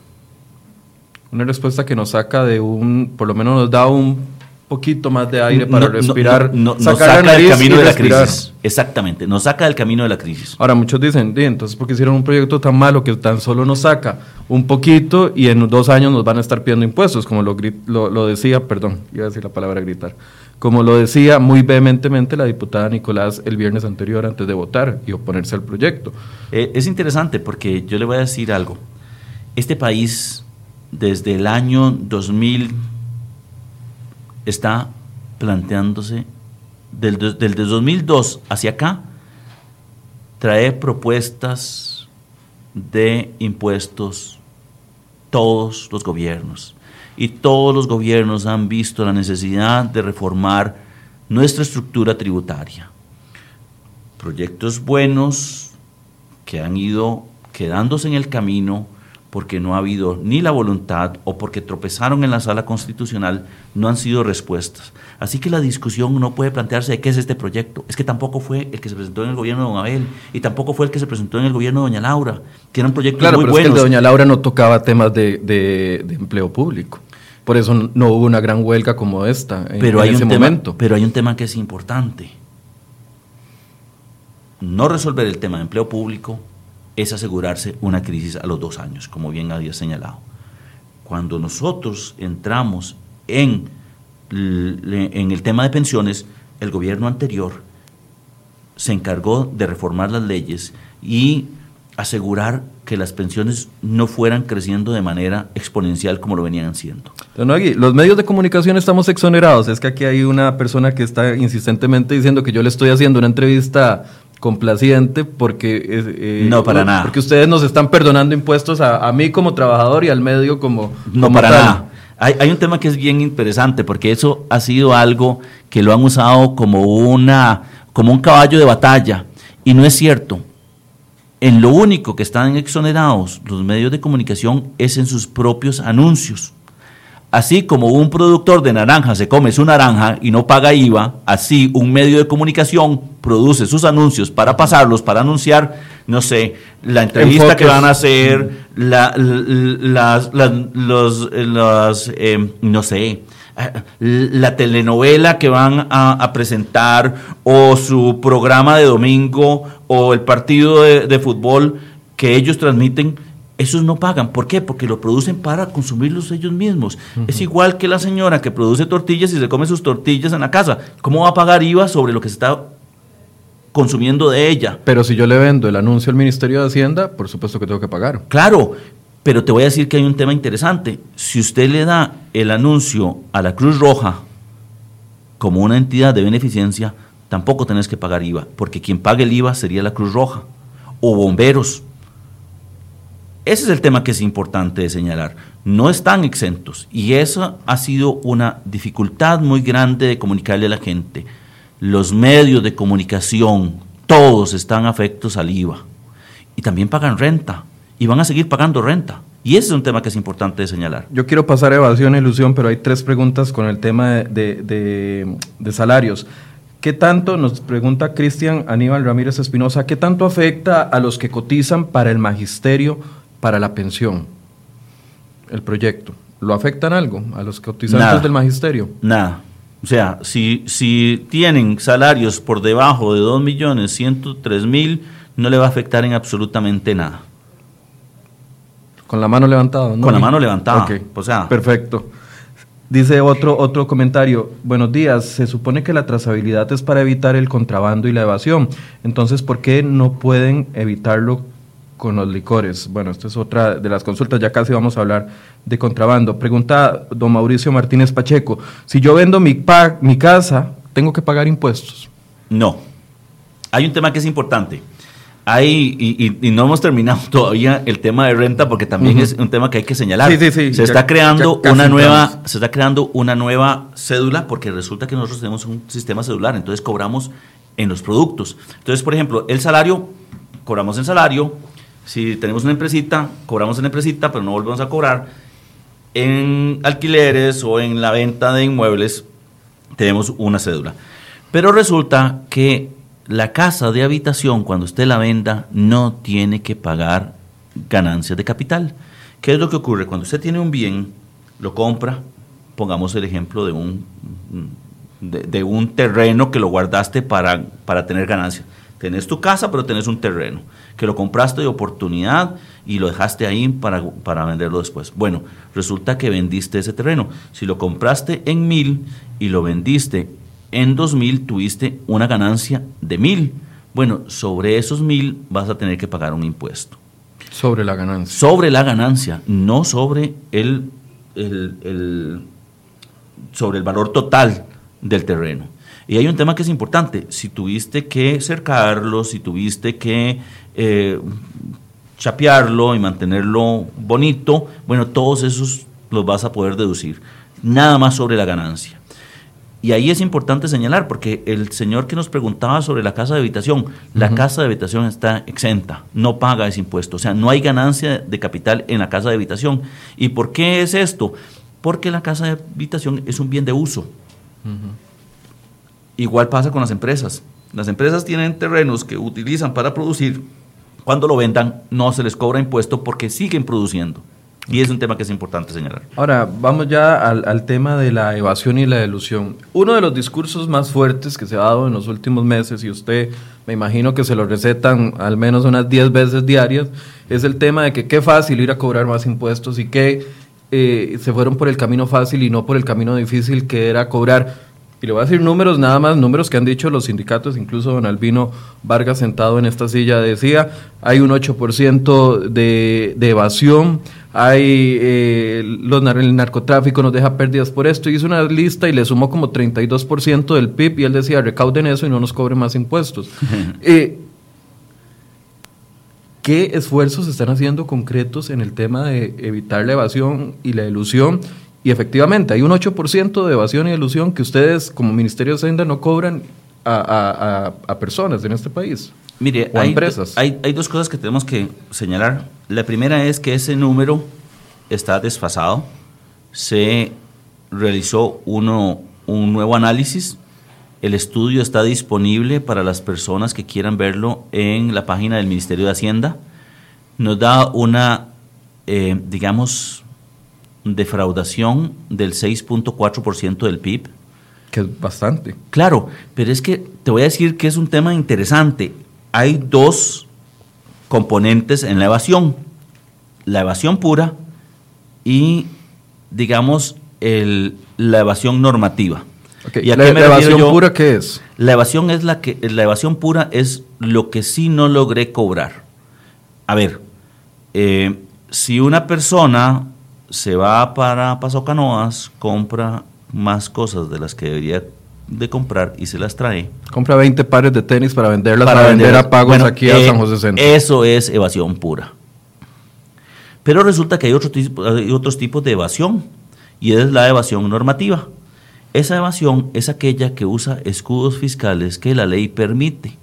Una respuesta que nos saca de un, por lo menos nos da un poquito más de aire para no, respirar, no, no, no, sacar nos saca la nariz del camino de la crisis. Exactamente, nos saca del camino de la crisis. Ahora, muchos dicen, entonces, ¿por qué hicieron un proyecto tan malo que tan solo nos saca un poquito y en dos años nos van a estar pidiendo impuestos? Como lo, lo, lo decía, perdón, iba a decir la palabra gritar, como lo decía muy vehementemente la diputada Nicolás el viernes anterior antes de votar y oponerse al proyecto. Eh, es interesante porque yo le voy a decir algo. Este país, desde el año dos mil, está planteándose, del, del, del dos mil dos hacia acá, traer propuestas de impuestos todos los gobiernos. Y todos los gobiernos han visto la necesidad de reformar nuestra estructura tributaria. Proyectos buenos que han ido quedándose en el camino, porque no ha habido ni la voluntad o porque tropezaron en la Sala Constitucional, no han sido respuestas. Así que la discusión no puede plantearse de qué es este proyecto. Es que tampoco fue el que se presentó en el gobierno de don Abel y tampoco fue el que se presentó en el gobierno de doña Laura, que eran proyectos claro, muy buenos. Claro, pero es que el de doña Laura no tocaba temas de, de, de empleo público. Por eso no hubo una gran huelga como esta en, pero hay en ese un tema, momento. Pero hay un tema que es importante. No resolver el tema de empleo público es asegurarse una crisis a los dos años, como bien había señalado. Cuando nosotros entramos en, en el tema de pensiones, el gobierno anterior se encargó de reformar las leyes y asegurar que las pensiones no fueran creciendo de manera exponencial como lo venían siendo. Don Nogui, los medios de comunicación estamos exonerados. Es que aquí hay una persona que está insistentemente diciendo que yo le estoy haciendo una entrevista complaciente porque eh, no para nada, porque ustedes nos están perdonando impuestos a, a mí como trabajador y al medio como no como para tal. Nada hay, hay un tema que es bien interesante porque eso ha sido algo que lo han usado como una como un caballo de batalla y no es cierto. En lo único que están exonerados los medios de comunicación es en sus propios anuncios. Así como un productor de naranja se come su naranja y no paga I V A, así un medio de comunicación produce sus anuncios para pasarlos, para anunciar, no sé, la entrevista Enfoque. Que van a hacer, la, las, las, los, las eh, no sé, la telenovela que van a, a presentar o su programa de domingo o el partido de, de fútbol que ellos transmiten. Esos no pagan. ¿Por qué? Porque lo producen para consumirlos ellos mismos. Uh-huh. Es igual que la señora que produce tortillas y se come sus tortillas en la casa. ¿Cómo va a pagar I V A sobre lo que se está consumiendo de ella? Pero si yo le vendo el anuncio al Ministerio de Hacienda, por supuesto que tengo que pagar. Claro, pero te voy a decir que hay un tema interesante. Si usted le da el anuncio a la Cruz Roja como una entidad de beneficencia, tampoco tenés que pagar I V A, porque quien pague el I V A sería la Cruz Roja o bomberos. Ese es el tema que es importante de señalar. No están exentos y eso ha sido una dificultad muy grande de comunicarle a la gente. Los medios de comunicación, todos están afectos al I V A y también pagan renta y van a seguir pagando renta. Y ese es un tema que es importante de señalar. Yo quiero pasar a evasión e ilusión, pero hay tres preguntas con el tema de, de, de, de salarios. ¿Qué tanto, nos pregunta Cristian Aníbal Ramírez Espinosa, qué tanto afecta a los que cotizan para el magisterio para la pensión, el proyecto? ¿Lo afectan algo a los cotizantes nada, del magisterio? Nada. O sea, si, si tienen salarios por debajo de dos millones ciento tres mil, no le va a afectar en absolutamente nada. Con la mano levantada, ¿no? Con la mano levantada. Okay. O sea, perfecto. Dice otro, otro comentario, buenos días, se supone que la trazabilidad es para evitar el contrabando y la evasión, entonces ¿por qué no pueden evitarlo con los licores? Bueno, esta es otra de las consultas, ya casi vamos a hablar de contrabando. Pregunta don Mauricio Martínez Pacheco, si yo vendo mi, pa- mi casa, ¿tengo que pagar impuestos? No, hay un tema que es importante, hay, y, y, y no hemos terminado todavía el tema de renta porque también uh-huh. es un tema que hay que señalar. Sí, sí, sí, se, ya, está creando una nueva, se está creando una nueva cédula porque resulta que nosotros tenemos un sistema cedular, entonces cobramos en los productos. Entonces, por ejemplo, el salario, cobramos el salario. Si tenemos una empresita, cobramos en la empresita, pero no volvemos a cobrar. En alquileres o en la venta de inmuebles tenemos una cédula. Pero resulta que la casa de habitación, cuando usted la venda, no tiene que pagar ganancias de capital. ¿Qué es lo que ocurre? Cuando usted tiene un bien, lo compra, pongamos el ejemplo de un, de, de un terreno que lo guardaste para, para tener ganancias. Tenés tu casa, pero tenés un terreno, que lo compraste de oportunidad y lo dejaste ahí para, para venderlo después. Bueno, resulta que vendiste ese terreno. Si lo compraste en mil y lo vendiste en dos mil, tuviste una ganancia de mil. Bueno, sobre esos mil vas a tener que pagar un impuesto. Sobre la ganancia. Sobre la ganancia, no sobre el, el, el, sobre el valor total del terreno. Y hay un tema que es importante: si tuviste que cercarlo, si tuviste que eh, chapearlo y mantenerlo bonito, bueno, todos esos los vas a poder deducir, nada más sobre la ganancia. Y ahí es importante señalar, porque el señor que nos preguntaba sobre la casa de habitación, la uh-huh. casa de habitación está exenta, no paga ese impuesto, o sea, no hay ganancia de capital en la casa de habitación. ¿Y por qué es esto? Porque la casa de habitación es un bien de uso. Uh-huh. Igual pasa con las empresas. Las empresas tienen terrenos que utilizan para producir. Cuando lo vendan, no se les cobra impuesto porque siguen produciendo. Y es un tema que es importante señalar. Ahora, vamos ya al, al tema de la evasión y la elusión. Uno de los discursos más fuertes que se ha dado en los últimos meses, y usted me imagino que se lo recetan al menos unas diez veces diarias, es el tema de que qué fácil ir a cobrar más impuestos y que eh, se fueron por el camino fácil y no por el camino difícil que era cobrar. Y le voy a decir números, nada más, números que han dicho los sindicatos, incluso don Albino Vargas, sentado en esta silla, decía, hay un ocho por ciento de, de evasión, hay eh, los, el narcotráfico nos deja pérdidas por esto, hizo una lista y le sumó como treinta y dos por ciento del P I B, y él decía, recauden eso y no nos cobren más impuestos. eh, ¿Qué esfuerzos se están haciendo concretos en el tema de evitar la evasión y la elusión? Y efectivamente, hay un ocho por ciento de evasión y elusión que ustedes, como Ministerio de Hacienda, no cobran a, a, a, a personas en este país. Mire, o hay, empresas. Hay, hay dos cosas que tenemos que señalar. La primera es que ese número está desfasado. Se realizó uno, un nuevo análisis. El estudio está disponible para las personas que quieran verlo en la página del Ministerio de Hacienda. Nos da una, eh, digamos... defraudación del seis punto cuatro por ciento del P I B. Que es bastante. Claro, pero es que te voy a decir que es un tema interesante. Hay dos componentes en la evasión. La evasión pura y, digamos, el, la evasión normativa. Okay. ¿Y a la, qué me la evasión yo? pura qué es? La evasión, es la, que, la evasión pura es lo que sí no logré cobrar. A ver, eh, si una persona... se va para Pasocanoas, compra más cosas de las que debería de comprar y se las trae. Compra veinte pares de tenis para venderlas, para, para vender a pagos bueno, aquí a eh, San José Centro. Eso es evasión pura. Pero resulta que hay, otro tipo, hay otros tipos de evasión, y es la evasión normativa. Esa evasión es aquella que usa escudos fiscales que la ley permite.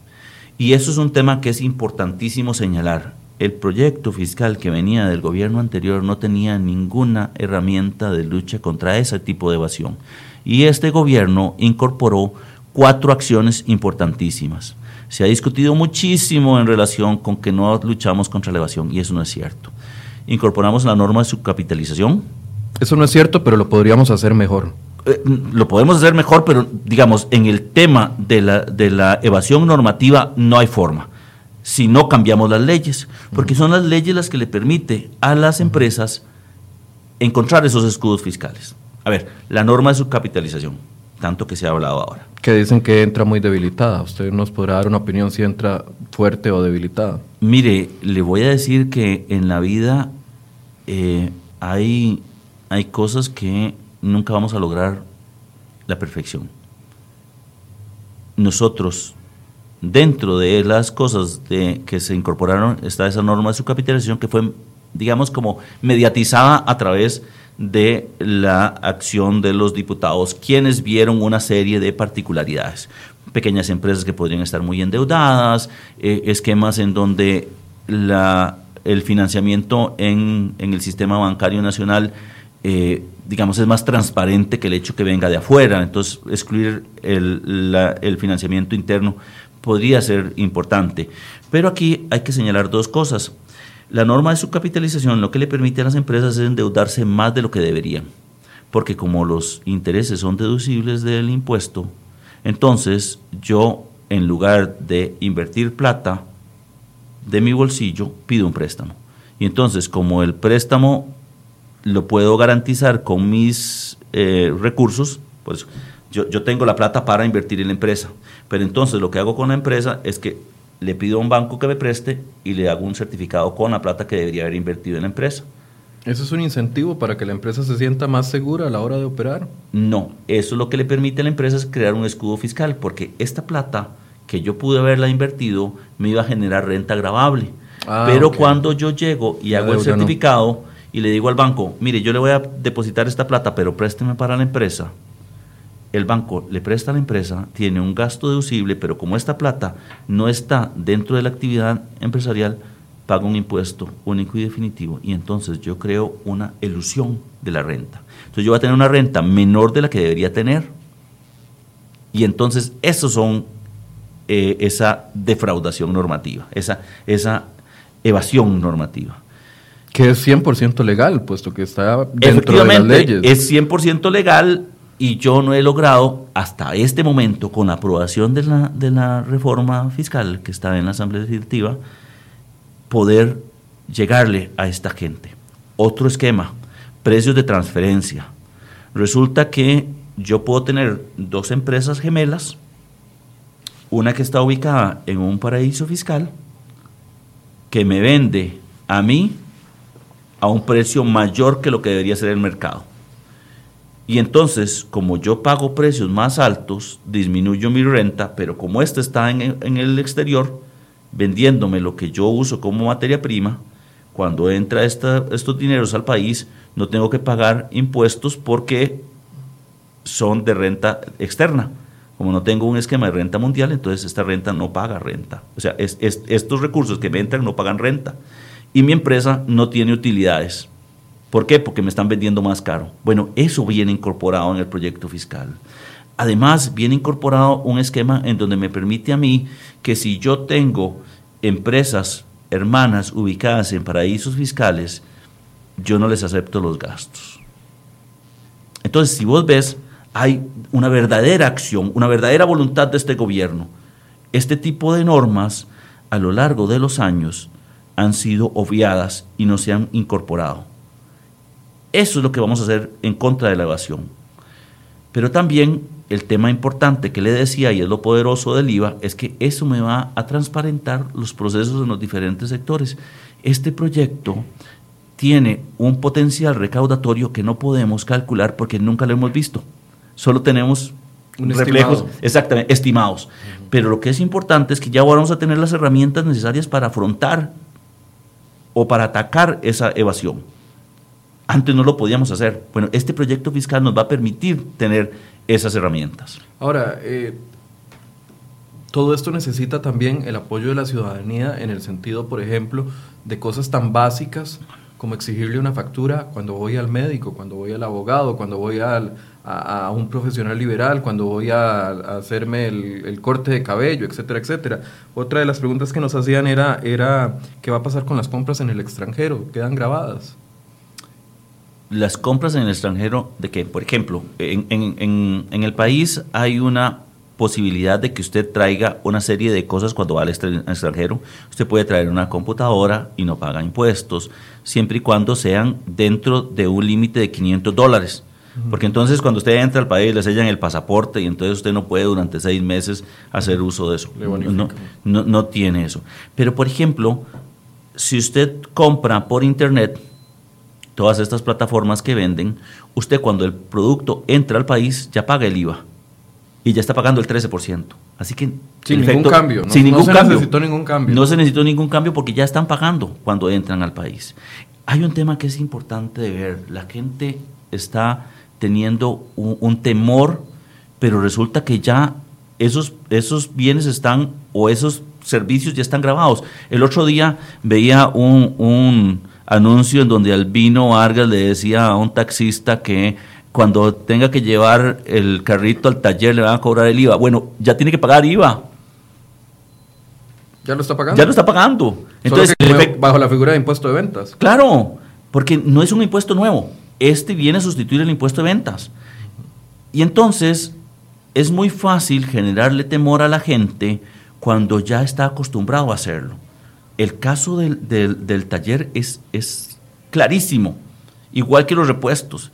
Y eso es un tema que es importantísimo señalar. El proyecto fiscal que venía del gobierno anterior no tenía ninguna herramienta de lucha contra ese tipo de evasión. Y este gobierno incorporó cuatro acciones importantísimas. Se ha discutido muchísimo en relación con que no luchamos contra la evasión, y eso no es cierto. Incorporamos la norma de subcapitalización. Eso no es cierto, pero lo podríamos hacer mejor. Eh, lo podemos hacer mejor, pero digamos, en el tema de la, de la evasión normativa no hay forma. Si no cambiamos las leyes, porque son las leyes las que le permite a las empresas encontrar esos escudos fiscales. A ver, la norma de subcapitalización, tanto que se ha hablado ahora. Que dicen que entra muy debilitada. Usted nos podrá dar una opinión si entra fuerte o debilitada. Mire, le voy a decir que en la vida eh, hay, hay cosas que nunca vamos a lograr la perfección. Nosotros... Dentro de las cosas de, que se incorporaron está esa norma de subcapitalización que fue, digamos, como mediatizada a través de la acción de los diputados, quienes vieron una serie de particularidades. Pequeñas empresas que podrían estar muy endeudadas, eh, esquemas en donde la, el financiamiento en, en el sistema bancario nacional, eh, digamos, es más transparente que el hecho que venga de afuera. Entonces, excluir el, la, el financiamiento interno podría ser importante. Pero aquí hay que señalar dos cosas. La norma de subcapitalización lo que le permite a las empresas es endeudarse más de lo que deberían, porque como los intereses son deducibles del impuesto, entonces yo, en lugar de invertir plata de mi bolsillo, pido un préstamo. Y entonces, como el préstamo lo puedo garantizar con mis eh, recursos, pues yo, yo tengo la plata para invertir en la empresa. Pero entonces lo que hago con la empresa es que le pido a un banco que me preste y le hago un certificado con la plata que debería haber invertido en la empresa. ¿Eso es un incentivo para que la empresa se sienta más segura a la hora de operar? No, eso es lo que le permite a la empresa es crear un escudo fiscal, porque esta plata que yo pude haberla invertido me iba a generar renta gravable. Ah, pero okay. Cuando yo llego y la hago el certificado no. y le digo al banco, mire, yo le voy a depositar esta plata, pero présteme para la empresa. El banco le presta a la empresa, tiene un gasto deducible, pero como esta plata no está dentro de la actividad empresarial, paga un impuesto único y definitivo, y entonces yo creo una elusión de la renta. Entonces yo voy a tener una renta menor de la que debería tener, y entonces esos son eh, esa defraudación normativa, esa, esa evasión normativa. Que es cien por ciento legal, puesto que está dentro de las leyes. Es cien por ciento legal. Y yo no he logrado hasta este momento, con la aprobación de la, de la reforma fiscal que está en la Asamblea Legislativa, poder llegarle a esta gente. Otro esquema, precios de transferencia. Resulta que yo puedo tener dos empresas gemelas, una que está ubicada en un paraíso fiscal, que me vende a mí a un precio mayor que lo que debería ser el mercado. Y entonces, como yo pago precios más altos, disminuyo mi renta, pero como esta está en, en el exterior, vendiéndome lo que yo uso como materia prima, cuando entra esta, estos dineros al país, no tengo que pagar impuestos porque son de renta externa. Como no tengo un esquema de renta mundial, entonces esta renta no paga renta. O sea, es, es, estos recursos que me entran no pagan renta. Y mi empresa no tiene utilidades. ¿Por qué? Porque me están vendiendo más caro. Bueno, eso viene incorporado en el proyecto fiscal. Además, viene incorporado un esquema en donde me permite a mí que si yo tengo empresas hermanas ubicadas en paraísos fiscales, yo no les acepto los gastos. Entonces, si vos ves, hay una verdadera acción, una verdadera voluntad de este gobierno. Este tipo de normas, a lo largo de los años, han sido obviadas y no se han incorporado. Eso es lo que vamos a hacer en contra de la evasión. Pero también el tema importante que le decía, y es lo poderoso del I V A, es que eso me va a transparentar los procesos en los diferentes sectores. Este proyecto tiene un potencial recaudatorio que no podemos calcular porque nunca lo hemos visto. Solo tenemos un reflejos, estimado. Exactamente, estimados. Uh-huh. Pero lo que es importante es que ya vamos a tener las herramientas necesarias para afrontar o para atacar esa evasión. Antes no lo podíamos hacer. Bueno, este proyecto fiscal nos va a permitir tener esas herramientas. Ahora, eh, todo esto necesita también el apoyo de la ciudadanía en el sentido, por ejemplo, de cosas tan básicas como exigirle una factura cuando voy al médico, cuando voy al abogado, cuando voy al, a, a un profesional liberal, cuando voy a, a hacerme el, el corte de cabello, etcétera, etcétera. Otra de las preguntas que nos hacían era, era ¿qué va a pasar con las compras en el extranjero? ¿Quedan grabadas? Las compras en el extranjero, de que, por ejemplo, en, en, en, en el país hay una posibilidad de que usted traiga una serie de cosas cuando va al extranjero. Usted puede traer una computadora y no paga impuestos, siempre y cuando sean dentro de un límite de quinientos dólares. Porque entonces cuando usted entra al país le sellan el pasaporte y entonces usted no puede durante seis meses hacer uso de eso. No, no, no tiene eso. Pero, por ejemplo, si usted compra por internet, todas estas plataformas que venden, usted cuando el producto entra al país ya paga el I V A y ya está pagando el trece por ciento. Así que sin ningún efecto, cambio, no, sin ningún no se cambio, necesitó ningún cambio. No se necesitó ningún cambio porque ya están pagando cuando entran al país. Hay un tema que es importante de ver. La gente está teniendo un, un temor, pero resulta que ya esos, esos bienes están o esos servicios ya están grabados. El otro día veía un... un anuncio en donde Albino Vargas le decía a un taxista que cuando tenga que llevar el carrito al taller le van a cobrar el I V A. Bueno, ya tiene que pagar I V A. Ya lo está pagando. Ya lo está pagando. Entonces, Solo que bajo la figura de impuesto de ventas. Claro, porque no es un impuesto nuevo. Este viene a sustituir el impuesto de ventas. Y entonces, es muy fácil generarle temor a la gente cuando ya está acostumbrado a hacerlo. El caso del, del, del taller es, es clarísimo, igual que los repuestos.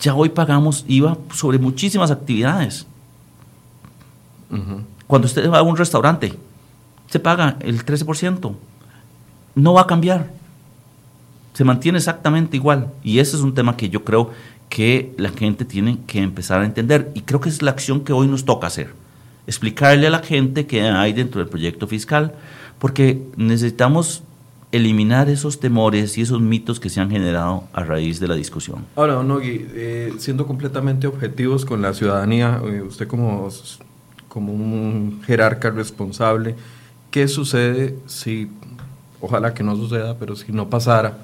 Ya hoy pagamos I V A sobre muchísimas actividades. Uh-huh. Cuando usted va a un restaurante, se paga el trece por ciento. No va a cambiar. Se mantiene exactamente igual. Y ese es un tema que yo creo que la gente tiene que empezar a entender. Y creo que es la acción que hoy nos toca hacer. Explicarle a la gente qué hay dentro del proyecto fiscal. Porque necesitamos eliminar esos temores y esos mitos que se han generado a raíz de la discusión. Ahora, don Nogui, eh, siendo completamente objetivos con la ciudadanía, usted como, como un jerarca responsable, ¿qué sucede si, ojalá que no suceda, pero si no pasara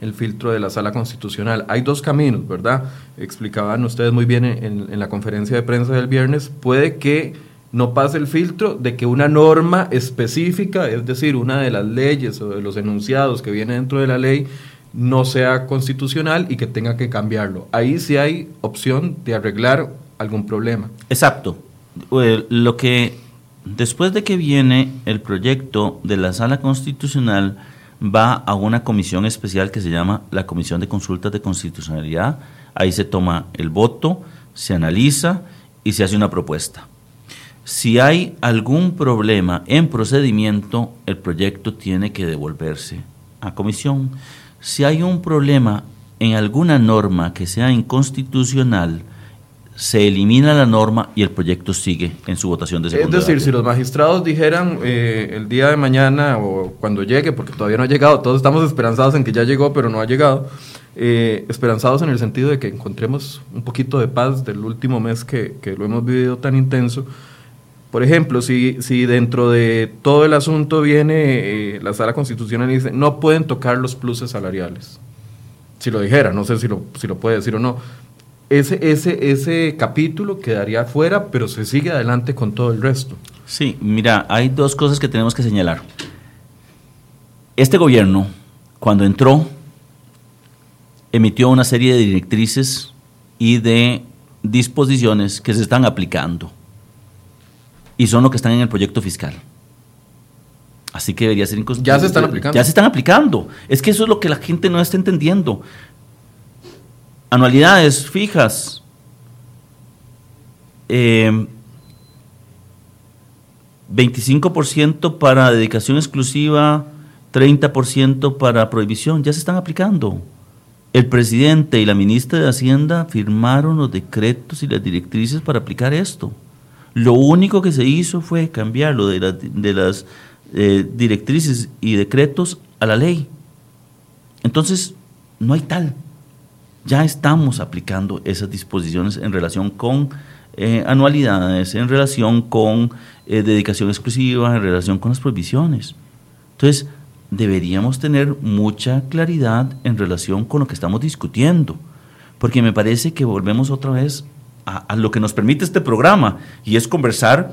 el filtro de la Sala Constitucional? Hay dos caminos, ¿verdad? Explicaban ustedes muy bien en, en la conferencia de prensa del viernes, puede que no pase el filtro de que una norma específica, es decir, una de las leyes o de los enunciados que viene dentro de la ley, no sea constitucional y que tenga que cambiarlo. Ahí sí hay opción de arreglar algún problema. Exacto. Lo que después de que viene el proyecto de la Sala Constitucional va a una comisión especial que se llama la Comisión de Consultas de Constitucionalidad. Ahí se toma el voto, se analiza y se hace una propuesta. Si hay algún problema en procedimiento, el proyecto tiene que devolverse a comisión. Si hay un problema en alguna norma que sea inconstitucional, se elimina la norma y el proyecto sigue en su votación de segunda. Es decir, si los magistrados dijeran eh, el día de mañana o cuando llegue, porque todavía no ha llegado, todos estamos esperanzados en que ya llegó, pero no ha llegado, eh, esperanzados en el sentido de que encontremos un poquito de paz del último mes que, que lo hemos vivido tan intenso. Por ejemplo, si, si dentro de todo el asunto viene eh, la Sala Constitucional y dice no pueden tocar los pluses salariales, si lo dijera, no sé si lo, si lo puede decir o no, ese, ese, ese capítulo quedaría fuera, pero se sigue adelante con todo el resto. Sí, mira, hay dos cosas que tenemos que señalar. Este gobierno, cuando entró, emitió una serie de directrices y de disposiciones que se están aplicando. Y son los que están en el proyecto fiscal. Así que debería ser inconstitucional. Ya se están aplicando. Ya se están aplicando. Es que eso es lo que la gente no está entendiendo. Anualidades fijas. Eh, veinticinco por ciento para dedicación exclusiva, treinta por ciento para prohibición. Ya se están aplicando. El presidente y la ministra de Hacienda firmaron los decretos y las directrices para aplicar esto. Lo único que se hizo fue cambiar lo de, la, de las eh, directrices y decretos a la ley. Entonces, no hay tal. Ya estamos aplicando esas disposiciones en relación con eh, anualidades, en relación con eh, dedicación exclusiva, en relación con las prohibiciones. Entonces, deberíamos tener mucha claridad en relación con lo que estamos discutiendo, porque me parece que volvemos otra vez A, a lo que nos permite este programa, y es conversar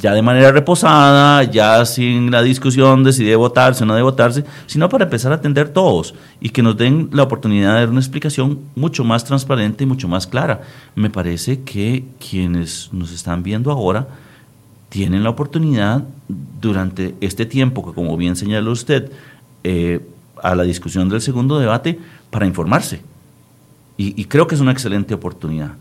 ya de manera reposada, ya sin la discusión de si debe votarse o no debe votarse, sino para empezar a atender todos y que nos den la oportunidad de dar una explicación mucho más transparente y mucho más clara. Me parece que quienes nos están viendo ahora tienen la oportunidad durante este tiempo que, como bien señaló usted, eh, a la discusión del segundo debate, para informarse. Y, y creo que es una excelente oportunidad.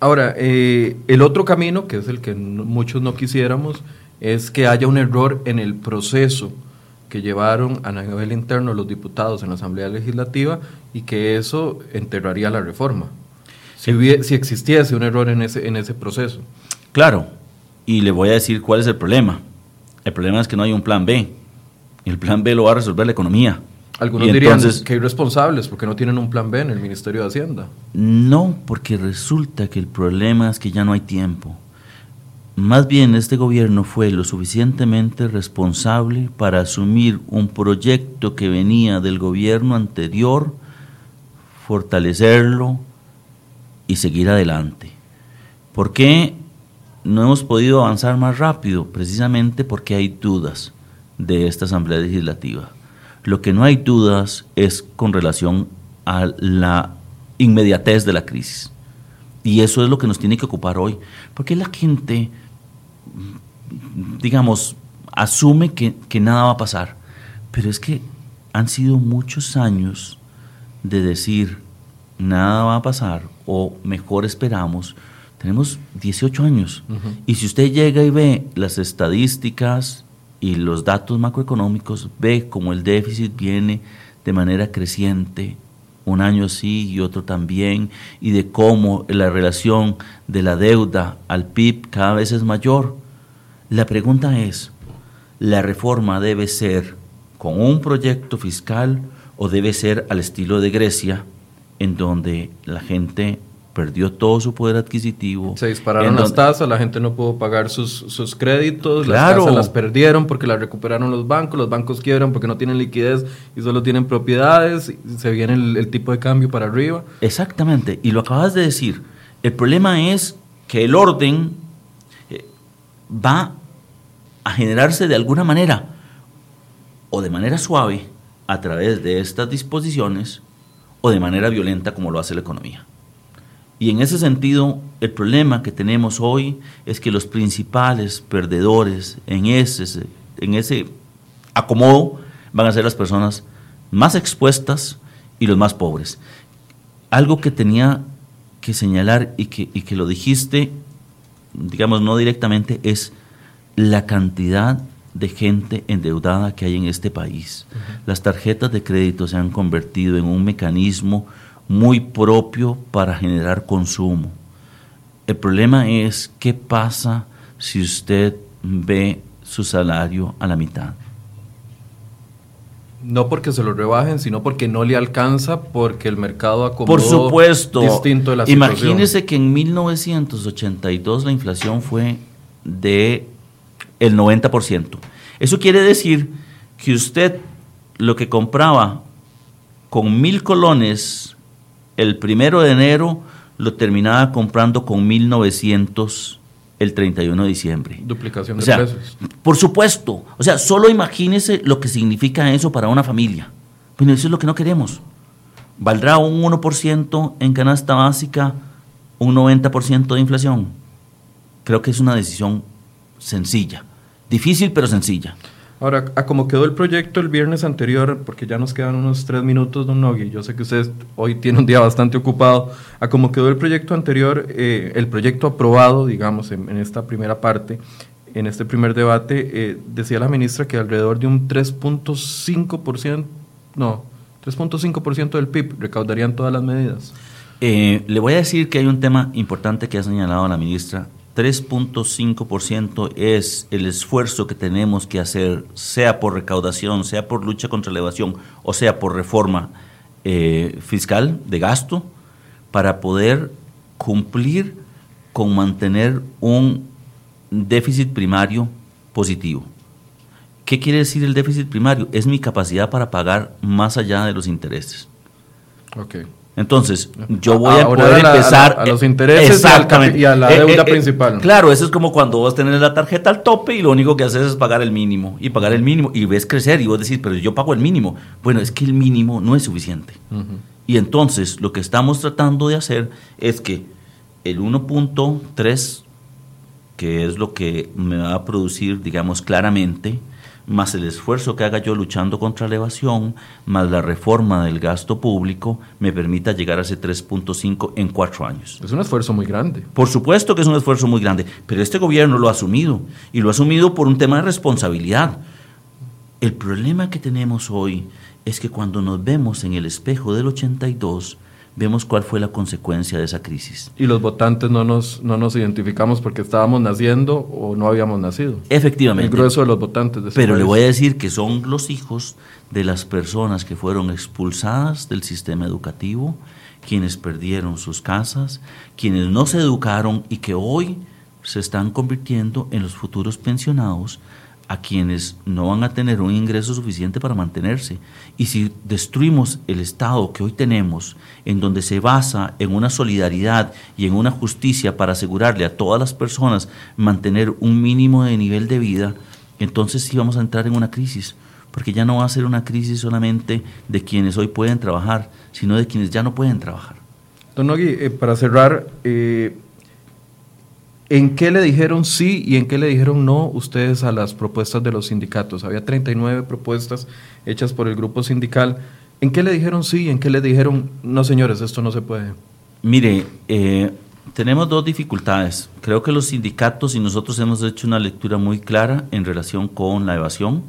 Ahora, eh, el otro camino, que es el que no, muchos no quisiéramos, es que haya un error en el proceso que llevaron a nivel interno los diputados en la Asamblea Legislativa y que eso enterraría la reforma, si, hubiera, si existiese un error en ese, en ese proceso. Claro, y le voy a decir cuál es el problema. El problema es que no hay un plan B. El plan B lo va a resolver la economía. Algunos dirían que irresponsables porque no tienen un plan B en el Ministerio de Hacienda. No, porque resulta que el problema es que ya no hay tiempo. Más bien este gobierno fue lo suficientemente responsable para asumir un proyecto que venía del gobierno anterior, fortalecerlo y seguir adelante. ¿Por qué no hemos podido avanzar más rápido, precisamente porque hay dudas de esta Asamblea Legislativa. Lo que no hay dudas es con relación a la inmediatez de la crisis. Y eso es lo que nos tiene que ocupar hoy. Porque la gente, digamos, asume que, que nada va a pasar. Pero es que han sido muchos años de decir nada va a pasar o mejor esperamos. Tenemos dieciocho años. Uh-huh. Y si usted llega y ve las estadísticas y los datos macroeconómicos, ve cómo el déficit viene de manera creciente, un año sí y otro también, y de cómo la relación de la deuda al P I B cada vez es mayor. La pregunta es, ¿la reforma debe ser con un proyecto fiscal o debe ser al estilo de Grecia, en donde la gente perdió todo su poder adquisitivo? Se dispararon las tasas, la gente no pudo pagar sus, sus créditos, claro. Las tasas las perdieron porque las recuperaron los bancos, los bancos quiebran porque no tienen liquidez y solo tienen propiedades, se viene el, el tipo de cambio para arriba. Exactamente, y lo acabas de decir, el problema es que el orden va a generarse de alguna manera o de manera suave a través de estas disposiciones o de manera violenta como lo hace la economía. Y en ese sentido, el problema que tenemos hoy es que los principales perdedores en ese, en ese acomodo van a ser las personas más expuestas y los más pobres. Algo que tenía que señalar y que, y que lo dijiste, digamos no directamente, es la cantidad de gente endeudada que hay en este país. Uh-huh. Las tarjetas de crédito se han convertido en un mecanismo muy propio para generar consumo. El problema es qué pasa si usted ve su salario a la mitad. No porque se lo rebajen, sino porque no le alcanza, porque el mercado acomodó. Por supuesto. Distinto de la situación. Imagínese que en mil novecientos ochenta y dos la inflación fue de el noventa por ciento. Eso quiere decir que usted lo que compraba con mil colones el primero de enero lo terminaba comprando con mil novecientos el treinta y uno de diciembre. Duplicación de o sea, precios. Por supuesto. O sea, solo imagínese lo que significa eso para una familia. Bueno, eso es lo que no queremos. ¿Valdrá un uno por ciento en canasta básica, un noventa por ciento de inflación? Creo que es una decisión sencilla. Difícil, pero sencilla. Ahora, a como quedó el proyecto el viernes anterior, porque ya nos quedan unos tres minutos, don Nogui, yo sé que usted hoy tiene un día bastante ocupado, a como quedó el proyecto anterior, eh, el proyecto aprobado, digamos, en, en esta primera parte, en este primer debate, eh, decía la ministra que alrededor de un tres punto cinco por ciento, no, tres punto cinco por ciento del P I B recaudarían todas las medidas. Eh, le voy a decir que hay un tema importante que ha señalado la ministra. tres punto cinco por ciento es el esfuerzo que tenemos que hacer, sea por recaudación, sea por lucha contra la evasión, o sea por reforma eh, fiscal de gasto, para poder cumplir con mantener un déficit primario positivo. ¿Qué quiere decir el déficit primario? Es mi capacidad para pagar más allá de los intereses. Okay. Entonces, yo voy a, a poder a la, empezar... A, a los intereses exactamente. Y a la deuda eh, eh, principal. Claro, eso es como cuando vos tenés la tarjeta al tope y lo único que haces es pagar el mínimo, y pagar el mínimo, y ves crecer, y vos decís, pero yo pago el mínimo. Bueno, es que el mínimo no es suficiente. Uh-huh. Y entonces, lo que estamos tratando de hacer es que el uno punto tres, que es lo que me va a producir, digamos, claramente, más el esfuerzo que haga yo luchando contra la evasión, más la reforma del gasto público, me permita llegar a ese tres punto cinco en cuatro años. Es un esfuerzo muy grande. Por supuesto que es un esfuerzo muy grande, pero este gobierno lo ha asumido, y lo ha asumido por un tema de responsabilidad. El problema que tenemos hoy es que cuando nos vemos en el espejo del ochenta y dos, vemos cuál fue la consecuencia de esa crisis. Y los votantes no nos, no nos identificamos porque estábamos naciendo o no habíamos nacido. Efectivamente. El grueso de los votantes. De Pero país. Le voy a decir que son los hijos de las personas que fueron expulsadas del sistema educativo, quienes perdieron sus casas, quienes no se educaron y que hoy se están convirtiendo en los futuros pensionados a quienes no van a tener un ingreso suficiente para mantenerse. Y si destruimos el Estado que hoy tenemos, en donde se basa en una solidaridad y en una justicia para asegurarle a todas las personas mantener un mínimo de nivel de vida, entonces sí vamos a entrar en una crisis, porque ya no va a ser una crisis solamente de quienes hoy pueden trabajar, sino de quienes ya no pueden trabajar. Don Nogui, eh, para cerrar, eh, ¿en qué le dijeron sí y en qué le dijeron no ustedes a las propuestas de los sindicatos? Había treinta y nueve propuestas hechas por el grupo sindical. ¿En qué le dijeron sí y en qué le dijeron no, señores, esto no se puede? Mire, eh, tenemos dos dificultades. Creo que los sindicatos y nosotros hemos hecho una lectura muy clara en relación con la evasión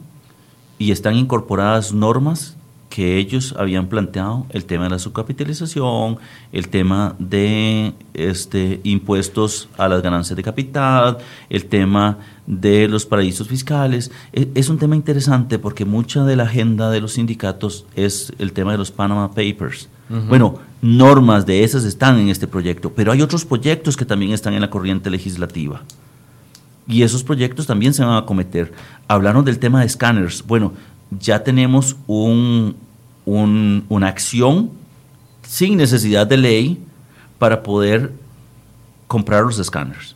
y están incorporadas normas que ellos habían planteado, el tema de la subcapitalización, el tema de este, impuestos a las ganancias de capital, el tema de los paraísos fiscales. Es, es un tema interesante porque mucha de la agenda de los sindicatos es el tema de los Panama Papers. Uh-huh. Bueno, normas de esas están en este proyecto, pero hay otros proyectos que también están en la corriente legislativa. Y esos proyectos también se van a acometer. Hablaron del tema de escáneres. Bueno, ya tenemos un, un, una acción sin necesidad de ley para poder comprar los escáneres.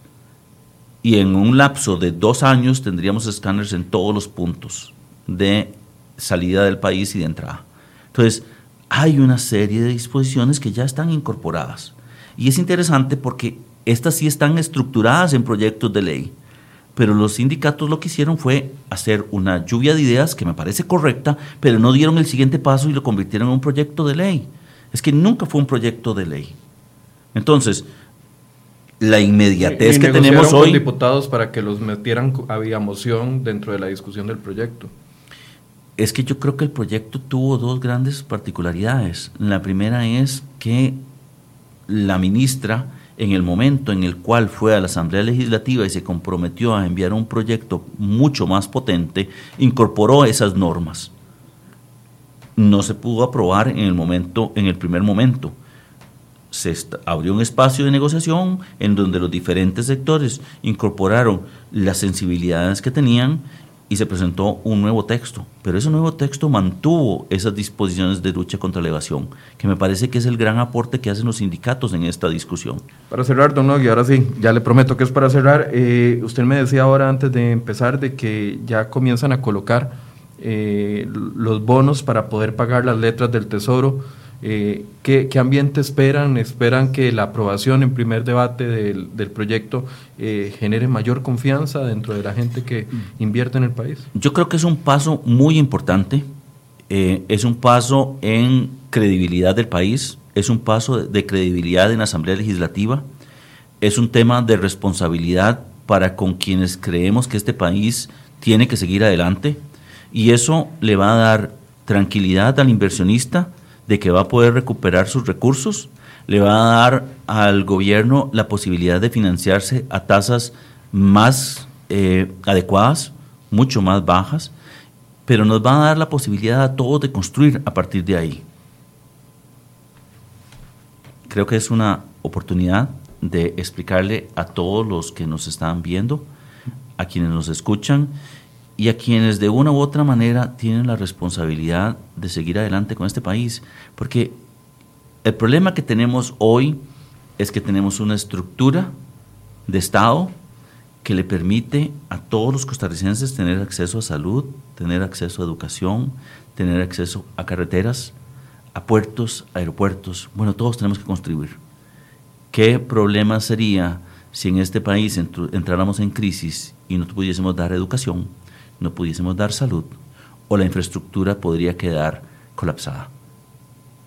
Y en un lapso de dos años tendríamos escáneres en todos los puntos de salida del país y de entrada. Entonces, hay una serie de disposiciones que ya están incorporadas. Y es interesante porque estas sí están estructuradas en proyectos de ley. Pero los sindicatos lo que hicieron fue hacer una lluvia de ideas que me parece correcta, pero no dieron el siguiente paso y lo convirtieron en un proyecto de ley. Es que nunca fue un proyecto de ley. Entonces, la inmediatez y, y que tenemos hoy... negociaron con diputados para que los metieran a vía moción dentro de la discusión del proyecto. Es que yo creo que el proyecto tuvo dos grandes particularidades. La primera es que la ministra, en el momento en el cual fue a la Asamblea Legislativa y se comprometió a enviar un proyecto mucho más potente, incorporó esas normas. No se pudo aprobar en el momento, en el primer momento. Se est- abrió un espacio de negociación en donde los diferentes sectores incorporaron las sensibilidades que tenían y se presentó un nuevo texto. Pero ese nuevo texto mantuvo esas disposiciones de lucha contra la evasión, que me parece que es el gran aporte que hacen los sindicatos en esta discusión. Para cerrar, don Nogui, ahora sí, ya le prometo que es para cerrar. Eh, usted me decía ahora, antes de empezar, de que ya comienzan a colocar eh, los bonos para poder pagar las letras del Tesoro. Eh, ¿qué, ¿Qué ambiente esperan? ¿Esperan que la aprobación en primer debate del, del proyecto eh, genere mayor confianza dentro de la gente que invierte en el país? Yo creo que es un paso muy importante, eh, es un paso en credibilidad del país, es un paso de, de credibilidad en la Asamblea Legislativa, es un tema de responsabilidad para con quienes creemos que este país tiene que seguir adelante, y eso le va a dar tranquilidad al inversionista de que va a poder recuperar sus recursos, le va a dar al gobierno la posibilidad de financiarse a tasas más eh, adecuadas, mucho más bajas, pero nos va a dar la posibilidad a todos de construir a partir de ahí. Creo que es una oportunidad de explicarle a todos los que nos están viendo, a quienes nos escuchan, y a quienes de una u otra manera tienen la responsabilidad de seguir adelante con este país. Porque el problema que tenemos hoy es que tenemos una estructura de Estado que le permite a todos los costarricenses tener acceso a salud, tener acceso a educación, tener acceso a carreteras, a puertos, a aeropuertos. Bueno, todos tenemos que contribuir. ¿Qué problema sería si en este país entr- entráramos en crisis y no pudiésemos dar educación, no pudiésemos dar salud, o la infraestructura podría quedar colapsada?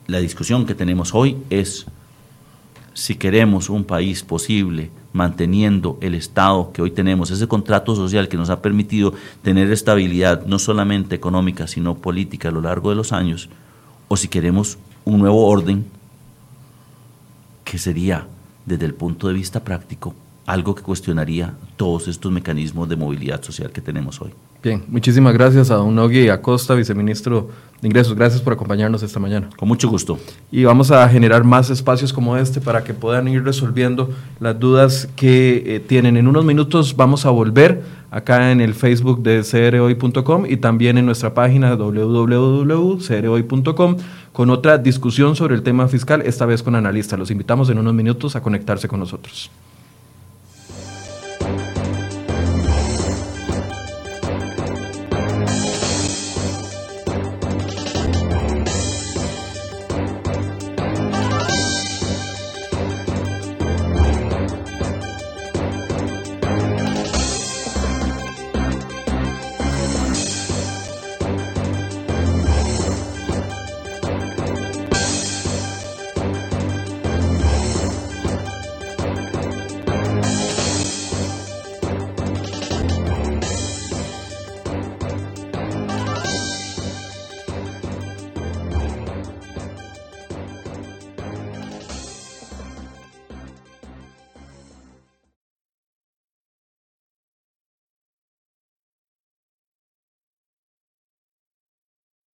La discusión que tenemos hoy es si queremos un país posible manteniendo el Estado que hoy tenemos, ese contrato social que nos ha permitido tener estabilidad no solamente económica sino política a lo largo de los años, o si queremos un nuevo orden que sería, desde el punto de vista práctico, algo que cuestionaría todos estos mecanismos de movilidad social que tenemos hoy. Bien, muchísimas gracias a don Nogui Acosta, viceministro de Ingresos. Gracias por acompañarnos esta mañana. Con mucho gusto. Y vamos a generar más espacios como este para que puedan ir resolviendo las dudas que eh, tienen. En unos minutos vamos a volver acá en el Facebook de C R Hoy punto com y también en nuestra página doble u doble u doble u punto c r hoy punto com con otra discusión sobre el tema fiscal, esta vez con analistas. Los invitamos en unos minutos a conectarse con nosotros.